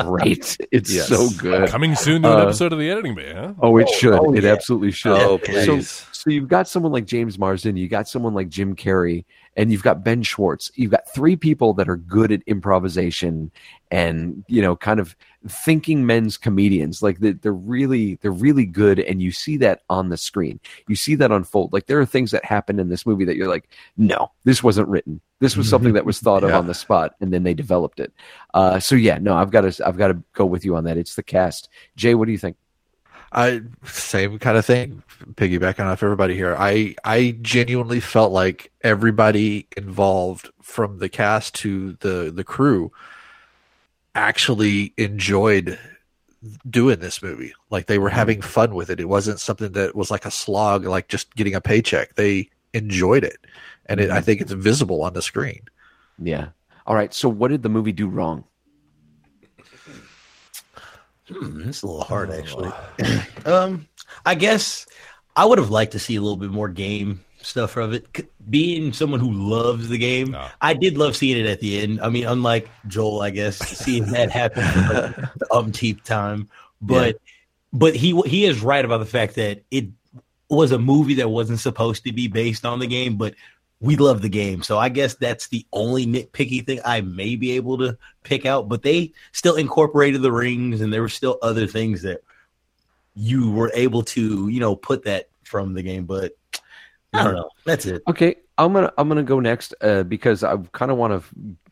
great. It's so good. Coming soon to an episode of the Editing Bay, huh? Oh, it should. Oh, it absolutely should. Oh, please. So you've got someone like James Marsden, you got someone like Jim Carrey, and you've got Ben Schwartz. You've got three people that are good at improvisation and, you know, kind of thinking men's comedians. Like they're really good, and you see that on the screen. You see that unfold. Like there are things that happen in this movie that you're like, no, this wasn't written. This was something that was thought of on the spot, and then they developed it. I've got to go with you on that. It's the cast. Jay, what do you think? Same kind of thing, piggybacking off everybody here. I genuinely felt like everybody involved, from the cast to the crew, actually enjoyed doing this movie. Like they were having fun with it. It wasn't something that was like a slog, like just getting a paycheck. They enjoyed it, and I think it's visible on the screen. Yeah. All right. So what did the movie do wrong? It's a little hard, actually. I guess I would have liked to see a little bit more game stuff of it. Being someone who loves the game, I did love seeing it at the end. I mean, unlike Joel, I guess, seeing that happen for like the umpteenth time. But he is right about the fact that it was a movie that wasn't supposed to be based on the game, but we love the game. So I guess that's the only nitpicky thing I may be able to pick out, but they still incorporated the rings, and there were still other things that you were able to, you know, put that from the game, but I don't know. That's it. Okay. I'm going to go next because I want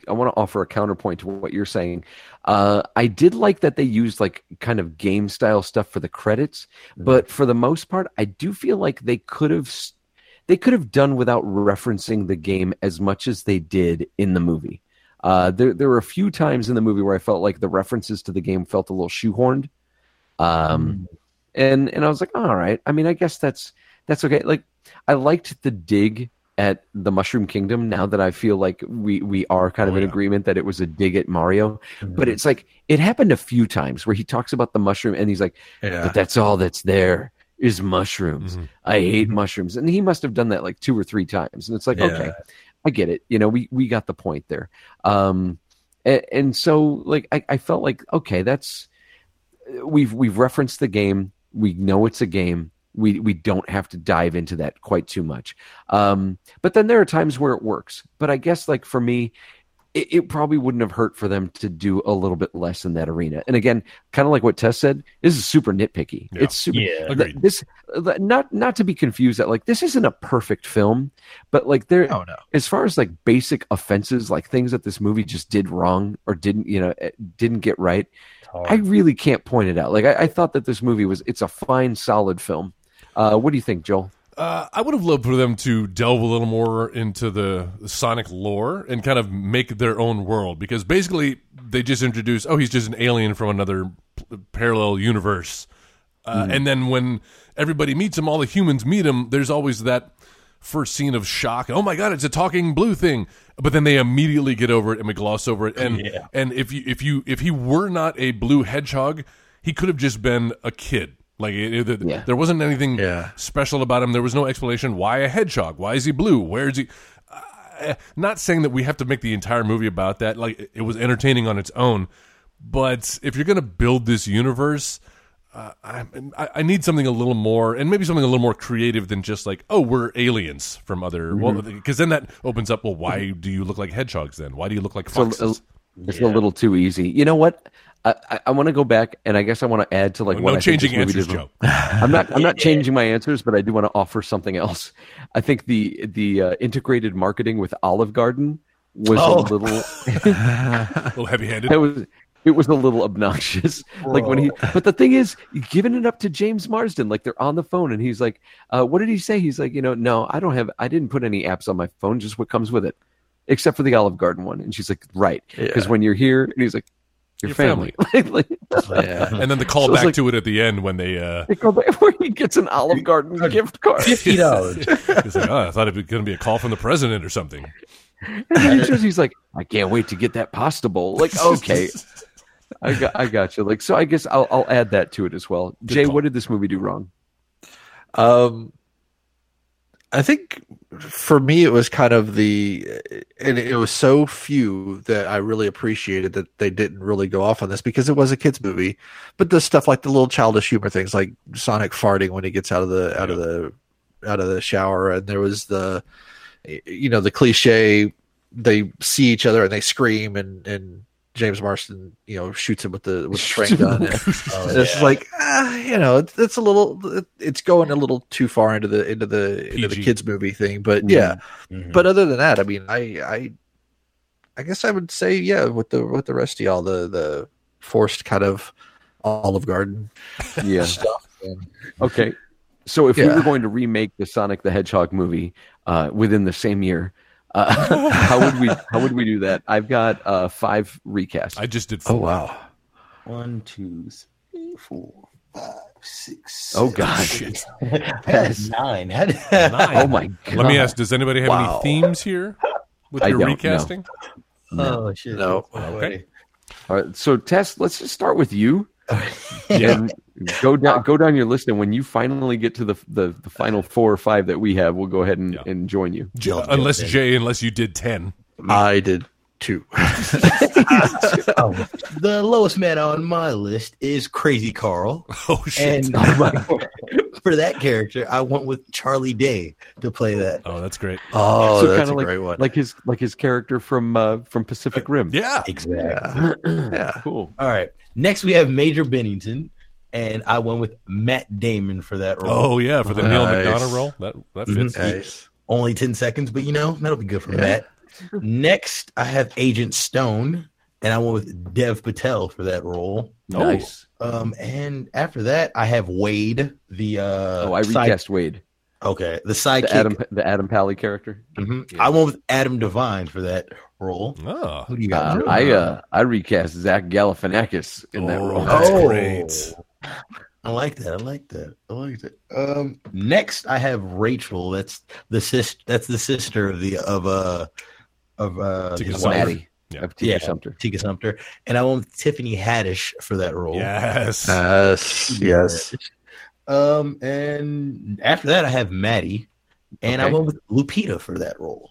to offer a counterpoint to what you're saying. I did like that they used like kind of game style stuff for the credits, but for the most part, I do feel like they could have done without referencing the game as much as they did in the movie. There were a few times in the movie where I felt like the references to the game felt a little shoehorned. And I was like, all right. I mean, I guess that's okay. Like I liked the dig at the Mushroom Kingdom, now that I feel like we are kind of in agreement that it was a dig at Mario. Mm-hmm. But it's like it happened a few times where he talks about the mushroom and he's like, but that's all that's there is mushrooms. Mm-hmm. I hate mushrooms. And he must have done that like two or three times. And it's like, okay, I get it. You know, we got the point there. And so like, I felt like, okay, that's, we've referenced the game. We know it's a game. We don't have to dive into that quite too much. But then there are times where it works, but I guess like for me, it probably wouldn't have hurt for them to do a little bit less in that arena. And again, kind of like what Tess said, this is super nitpicky. Yeah. It's super. Yeah. This not to be confused that like this isn't a perfect film, but like there, as far as like basic offenses, like things that this movie just did wrong or didn't get right, I really can't point it out. Like I thought that this movie it's a fine, solid film. What do you think, Joel? I would have loved for them to delve a little more into the Sonic lore and kind of make their own world, because basically they just introduce, oh, he's just an alien from another parallel universe. And then when everybody meets him, all the humans meet him, there's always that first scene of shock. Oh my God, it's a talking blue thing. But then they immediately get over it and we gloss over it. And and if he were not a blue hedgehog, he could have just been a kid. Like there wasn't anything special about him. There was no explanation. Why a hedgehog? Why is he blue? Where is he? Not saying that we have to make the entire movie about that. Like, it was entertaining on its own. But if you're going to build this universe, I need something a little more, and maybe something a little more creative than just like, oh, we're aliens from other. Because then that opens up. Well, why do you look like hedgehogs? Then why do you look like foxes? It's a little too easy. You know what? I want to go back, and I guess I want to add to like what I think this movie did. I'm not changing my answers, but I do want to offer something else. I think the integrated marketing with Olive Garden was a little heavy-handed. It was a little obnoxious. Like when but the thing is, giving it up to James Marsden, like they're on the phone and he's like, what did he say? He's like, no, I didn't put any apps on my phone, just what comes with it, except for the Olive Garden one. And she's like, right, because when you're here, and he's like, your family. And then the call back to it at the end when they go back where he gets an Olive Garden gift card. $50. He's like, I thought it was going to be a call from the president or something. And then he's like, I can't wait to get that pasta bowl. Like, okay, I got you. Like, so I guess I'll add that to it as well. Good Jay, call. What did this movie do wrong? I think for me, it was kind of and it was so few that I really appreciated that they didn't really go off on this, because it was a kid's movie. But the stuff like the little childish humor things, like Sonic farting when he gets out of the shower, and there was the cliche, they see each other and they scream, and James Marsden, shoots him with the train gun. And it's like, it's a little, it's going a little too far into the kids movie thing. But but other than that, I mean, I guess I would say, with the rest of y'all, the forced kind of Olive Garden stuff. Okay, so if we were going to remake the Sonic the Hedgehog movie within the same year. How would we do that? I've got 5 recasts. I just did 4. Oh wow! 1, 2, 3, 4, 5, 6. Oh god! Shit. That's 9. 9. Oh my god! Let me ask: does anybody have any themes here with your recasting? No. Oh shit! No. Okay. All right. So Tess, let's just start with you. And go down your list, and when you finally get to the final 4 or 5 that we have, we'll go ahead and join you. Unless you did 10. I did 2. The lowest man on my list is Crazy Carl. Oh shit! And for that character, I went with Charlie Day to play that. Oh, that's great. Oh, so that's a great one. Like his character from Pacific Rim. Yeah, exactly. Yeah, cool. All right. Next, we have Major Bennington, and I went with Matt Damon for that role. Oh, yeah, for the Neil McDonough role. That fits. Nice. Only 10 seconds, but, that'll be good for Matt. Next, I have Agent Stone, and I went with Dev Patel for that role. Nice. And after that, I have Wade, the... I recast Wade. Okay, the sidekick. The Adam Pally character. Mm-hmm. Yeah. I went with Adam Devine for that role. Oh. Who do you got? I recast Zach Galifianakis in that role. That's great. I like that. Next, I have Rachel. That's the sister of Tika Sumter. Yeah. Tika Sumter. And I went with Tiffany Haddish for that role. Yes. And after that, I have Maddie, and I went with Lupita for that role.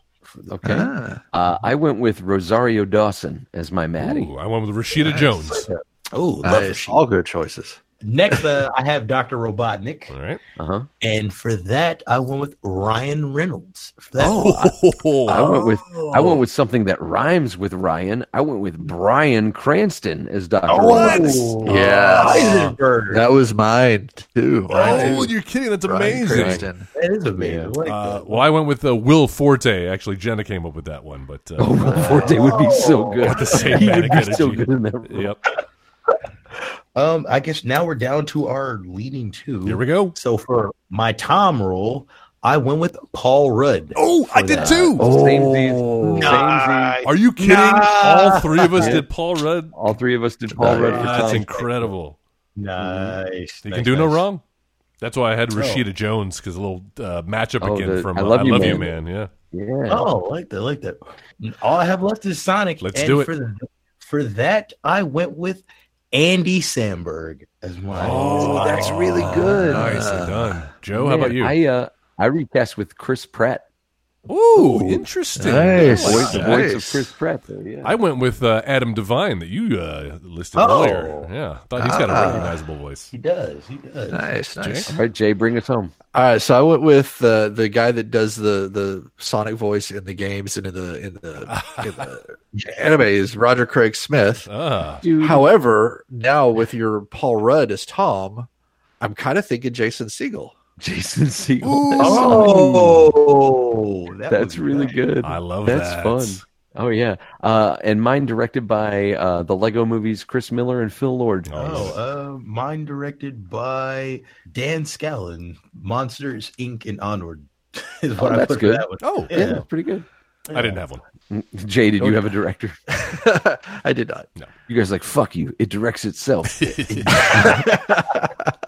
I went with Rosario Dawson as my Maddie. Ooh, I went with Rashida Jones. Oh, nice. All good choices. Next, I have Dr. Robotnik. All right. Uh-huh. And for that, I went with Ryan Reynolds. I went with something that rhymes with Ryan. I went with Bryan Cranston as Dr. Robotnik. Yeah. That was mine, too. Oh, you're kidding. That's amazing. That is amazing. I went with Will Forte. Actually, Jenna came up with that one. But Will Forte would be so good. With the same he would be so good in that role. Yep. I guess now we're down to our leading two. Here we go. So for my Tom role, I went with Paul Rudd. Oh, I did too. Oh. Same. Are you kidding? All three of us did Paul Rudd. All three of us did Paul Rudd. That's incredible. Nice. You can do no wrong. That's why I had Rashida Jones, because a little matchup again from I Love You Man. Yeah. Oh, I like that. All I have left is Sonic. Let's do it. For that, I went with Andy Samberg as my. Oh, that's really good. Nicely done, Joe. How about you? I recast with Chris Pratt. Ooh, interesting. Nice. The voice of Chris Pratt. Though, yeah. I went with Adam Devine that you listed earlier. Yeah, thought he's got a recognizable voice. He does. Nice. Jay? All right, Jay, bring us home. All right, so I went with the guy that does the Sonic voice in the games and in the anime is Roger Craig Smith. However, now with your Paul Rudd as Tom, I'm kind of thinking Jason Segel. Jason Segel. That's really good. I love that. That's fun. Oh, yeah. And mine directed by the Lego movies, Chris Miller and Phil Lord. Mine directed by Dan Scallon, Monsters, Inc. and Onward. Is what I put for that one. Oh, yeah, that's pretty good. Yeah. I didn't have one. Jay, did you have a director? I did not. No. You guys are like, fuck you. It directs itself.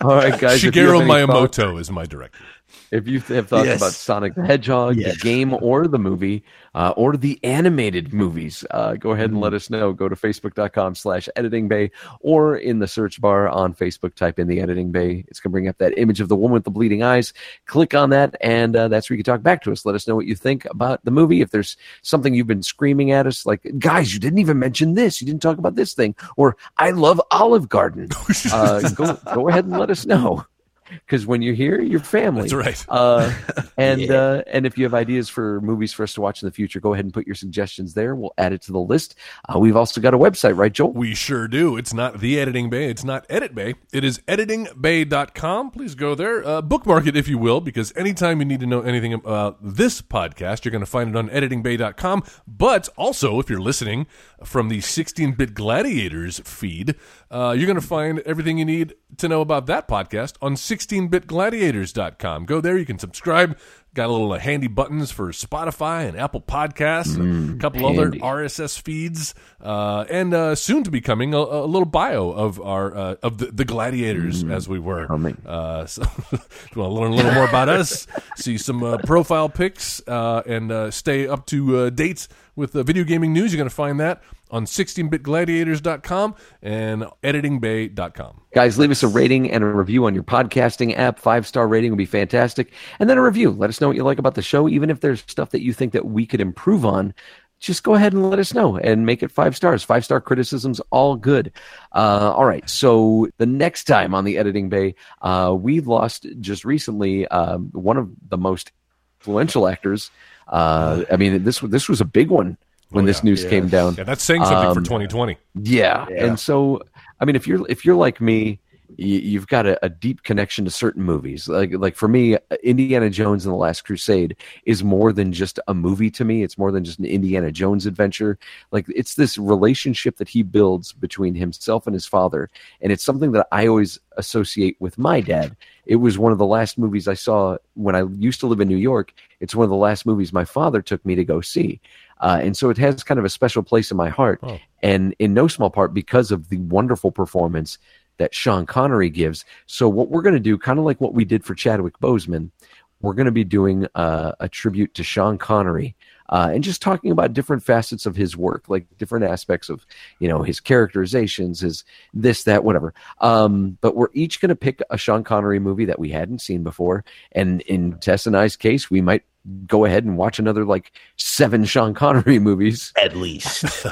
All right, guys. Shigeru Miyamoto is my director. If you have thoughts about Sonic the Hedgehog, the game or the movie, or the animated movies, go ahead and let us know. Go to facebook.com/editing bay, or in the search bar on Facebook, type in the Editing Bay. It's going to bring up that image of the woman with the bleeding eyes. Click on that, and that's where you can talk back to us. Let us know what you think about the movie. If there's something you've been screaming at us, like, guys, you didn't even mention this. You didn't talk about this thing. Or, I love Olive Garden. Go ahead and let us know. Because when you're here, you're family. That's right. And if you have ideas for movies for us to watch in the future, go ahead and put your suggestions there. We'll add it to the list. We've also got a website, right, Joel? We sure do. It's not The Editing Bay. It's not Edit Bay. It is editingbay.com. Please go there. Bookmark it, if you will, because anytime you need to know anything about this podcast, you're going to find it on editingbay.com. But also, if you're listening from the 16-Bit Gladiators feed, you're going to find everything you need to know about that podcast on 16bitgladiators.com. Go there. You can subscribe. Got a little handy buttons for Spotify and Apple Podcasts, and a couple other RSS feeds, and soon to be coming a little bio of our of the Gladiators as we were. So, if you want to learn a little more about us, see some profile pics, and stay up to date with the video gaming news. You're going to find that on 16bitgladiators.com and editingbay.com. Guys, leave us a rating and a review on your podcasting app. 5-star rating would be fantastic. And then a review. Let us know what you like about the show. Even if there's stuff that you think that we could improve on, just go ahead and let us know and make it 5 stars. 5-star criticism's all good. All right. So the next time on the Editing Bay, we lost just recently one of the most influential actors. I mean, this was a big one. When this news came down, that's saying something for 2020. Yeah, and so I mean, if you're like me, you've got a deep connection to certain movies. Like for me, Indiana Jones and the Last Crusade is more than just a movie to me. It's more than just an Indiana Jones adventure. Like it's this relationship that he builds between himself and his father, and it's something that I always associate with my dad. It was one of the last movies I saw when I used to live in New York. It's one of the last movies my father took me to go see. And so it has kind of a special place in my heart, and in no small part because of the wonderful performance that Sean Connery gives. So what we're going to do, kind of like what we did for Chadwick Boseman, we're going to be doing a tribute to Sean Connery and just talking about different facets of his work, like different aspects of, you know, his characterizations, his this, that, whatever. But we're each going to pick a Sean Connery movie that we hadn't seen before. And in Tess and I's case, we might go ahead and watch another like 7 Sean Connery movies at least,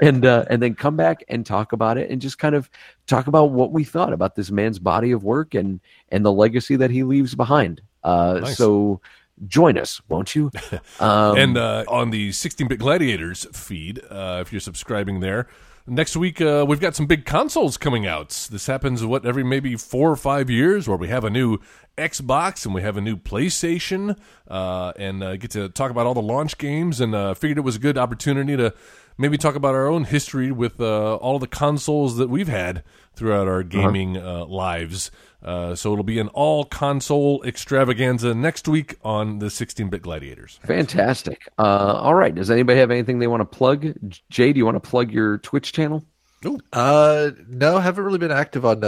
and then come back and talk about it, and just kind of talk about what we thought about this man's body of work and the legacy that he leaves behind. Nice. So join us, won't you? And on the 16-Bit Gladiators feed, if you're subscribing there. Next week, we've got some big consoles coming out. This happens, every maybe 4 or 5 years, where we have a new Xbox and we have a new PlayStation, and get to talk about all the launch games, and figured it was a good opportunity to maybe talk about our own history with all the consoles that we've had throughout our gaming lives. So it'll be an all-console extravaganza next week on the 16-Bit Gladiators. Fantastic. All right. Does anybody have anything they want to plug? Jay, do you want to plug your Twitch channel? No, haven't really been active on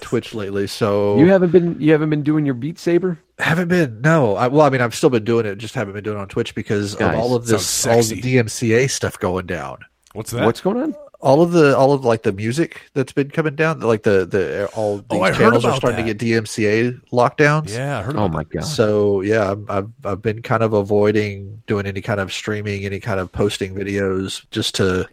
Twitch lately. So you haven't been doing your Beat Saber? Haven't been. No. I mean, I've still been doing it, just haven't been doing it on Twitch because of all of this, all the DMCA stuff going down. What's that? What's going on? All of like the music that's been coming down, like the all these channels are starting to get DMCA lockdowns. Yeah, I heard about that. Oh my god! So yeah, I've been kind of avoiding doing any kind of streaming, any kind of posting videos, just to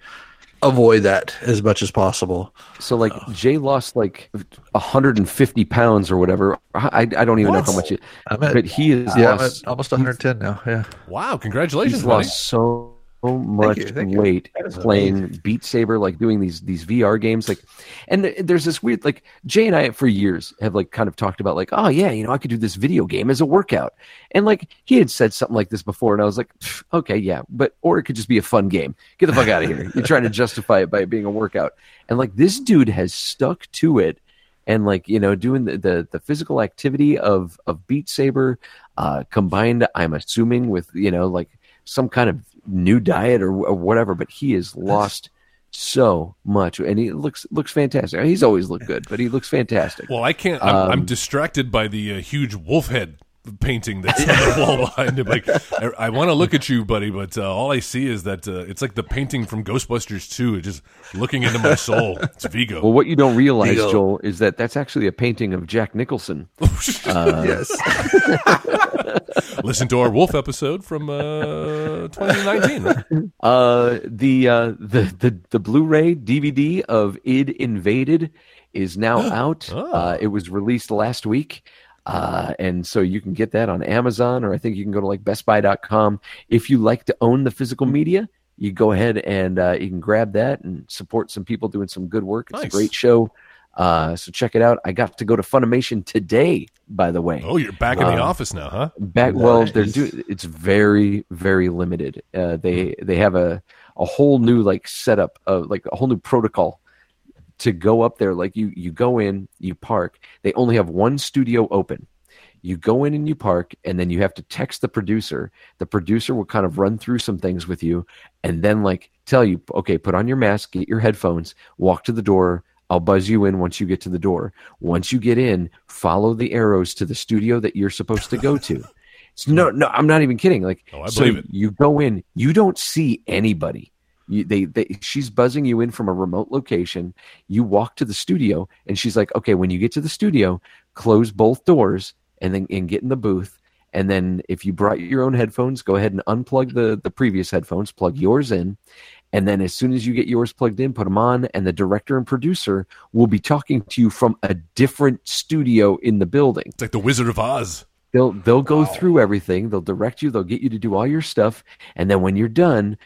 avoid that as much as possible. So like Jay lost like 150 pounds or whatever. I don't even know how much it. But he is lost, I'm at almost 110 now. Yeah. Wow! Congratulations. He's lost so much weight playing Beat Saber, like doing these VR games, like, and there's this weird, like, Jay and I for years have like kind of talked about like, oh yeah, you know, I could do this video game as a workout, and like he had said something like this before, and I was like, okay, yeah, but or it could just be a fun game. Get the fuck out of here! You're trying to justify it by it being a workout, and like this dude has stuck to it, and like, you know, doing the physical activity of Beat Saber, combined, I'm assuming, with, you know, like some kind of new diet or whatever, but he has lost so much, and he looks fantastic. He's always looked good, but he looks fantastic. Well, I can't. I'm distracted by the huge wolf head painting that's on the wall behind him. Like, I want to look at you, buddy, but all I see is that it's like the painting from Ghostbusters 2. It's just looking into my soul. It's Vigo. Well, what you don't realize, Vigo, Joel, is that that's actually a painting of Jack Nicholson. Yes. Listen to our Wolf episode from 2019. The Blu-ray DVD of Id Invaded is now out. It was released last week. And so you can get that on Amazon, or I think you can go to like bestbuy.com. If you like to own the physical media, you go ahead and you can grab that and support some people doing some good work. It's a great show. So check it out. I got to go to Funimation today, by the way. Oh, you're back in the office now, huh? Back. Nice. Well, it's very, very limited. They have a whole new like setup of like a whole new protocol to go up there. Like you go in, you park. They only have one studio open. You go in and you park, and then you have to text the producer. The producer will kind of run through some things with you, and then like tell you, okay, put on your mask, get your headphones, walk to the door. I'll buzz you in once you get to the door. Once you get in, follow the arrows to the studio that you're supposed to go to. So, no, I'm not even kidding. Like, I believe it. You go in, you don't see anybody. She's buzzing you in from a remote location. You walk to the studio, and she's like, okay, when you get to the studio, close both doors and get in the booth. And then if you brought your own headphones, go ahead and unplug the previous headphones, plug yours in. And then as soon as you get yours plugged in, put them on, and the director and producer will be talking to you from a different studio in the building. It's like the Wizard of Oz. They'll go through everything. They'll direct you. They'll get you to do all your stuff. And then when you're done,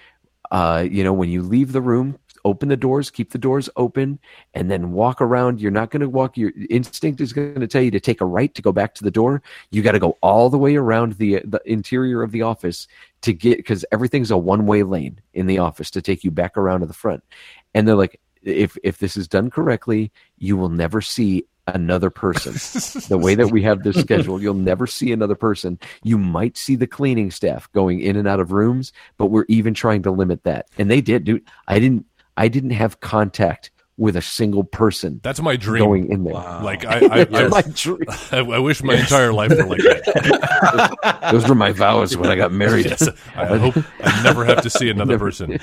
you know, when you leave the room, open the doors, keep the doors open, and then walk around. You're not going to walk. Your instinct is going to tell you to take a right to go back to the door. You got to go all the way around the interior of the office to get, because everything's a one-way lane in the office to take you back around to the front. And they're like, if this is done correctly, you will never see another person. The way that we have this scheduled, you'll never see another person. You might see the cleaning staff going in and out of rooms, but we're even trying to limit that. And they did, dude. I didn't have contact with a single person. That's my dream. Going in there. Wow. Like I wish my entire life were like that. Those were my vows when I got married. Yes. I hope I never have to see another person.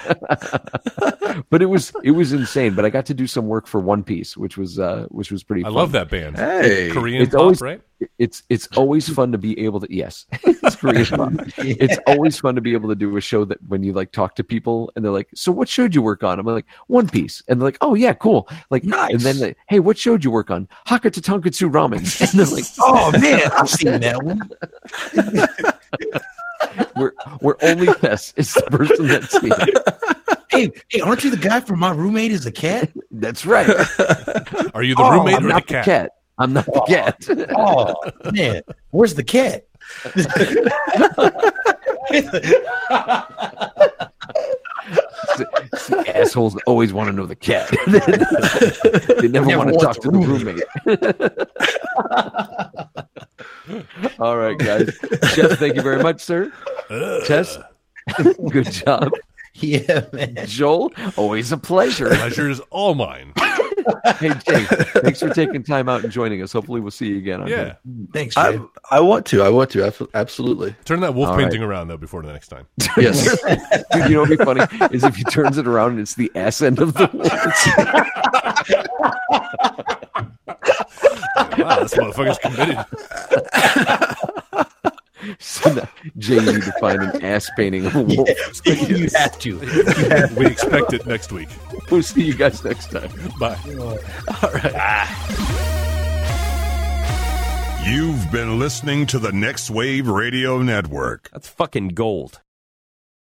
But it was insane. But I got to do some work for One Piece, which was pretty fun. I love that band. Hey. It's Korean pop, always, right? It's always fun to be able to, yes, it's Korean pop. Yeah. It's always fun to be able to do a show that when you like talk to people and they're like, so what show did you work on? I'm like, One Piece. And they're like, oh yeah, cool. Like, nice. And then like, hey, what show did you work on? Hakata Tonkatsu Ramen. And they're like, oh man, I've seen that one. We're only best. It's the person that's seen it. Hey, aren't you the guy from My Roommate is a Cat? That's right. Are you the roommate I'm or not the cat? I'm not the cat. Oh, man. Where's the cat? Assholes always want to know the cat. They never want to talk to the roommate. All right, guys. Chef, thank you very much, sir. Tess, good job. Yeah, man. Joel, always a pleasure. Pleasure is all mine. Hey, Jake, thanks for taking time out and joining us. Hopefully we'll see you again. Yeah. Thanks, Jake. I want to. Absolutely. Turn that wolf painting around, though, before the next time. Yes. Dude, you know what would be funny is if he turns it around and it's the ass end of the wolf. Wow, this motherfucker's committed. So now, Jay, you need to find an ass painting of a wolf. Yeah, you have to. We expect it next week. We'll see you guys next time. Bye. All right. You've been listening to the Next Wave Radio Network. That's fucking gold.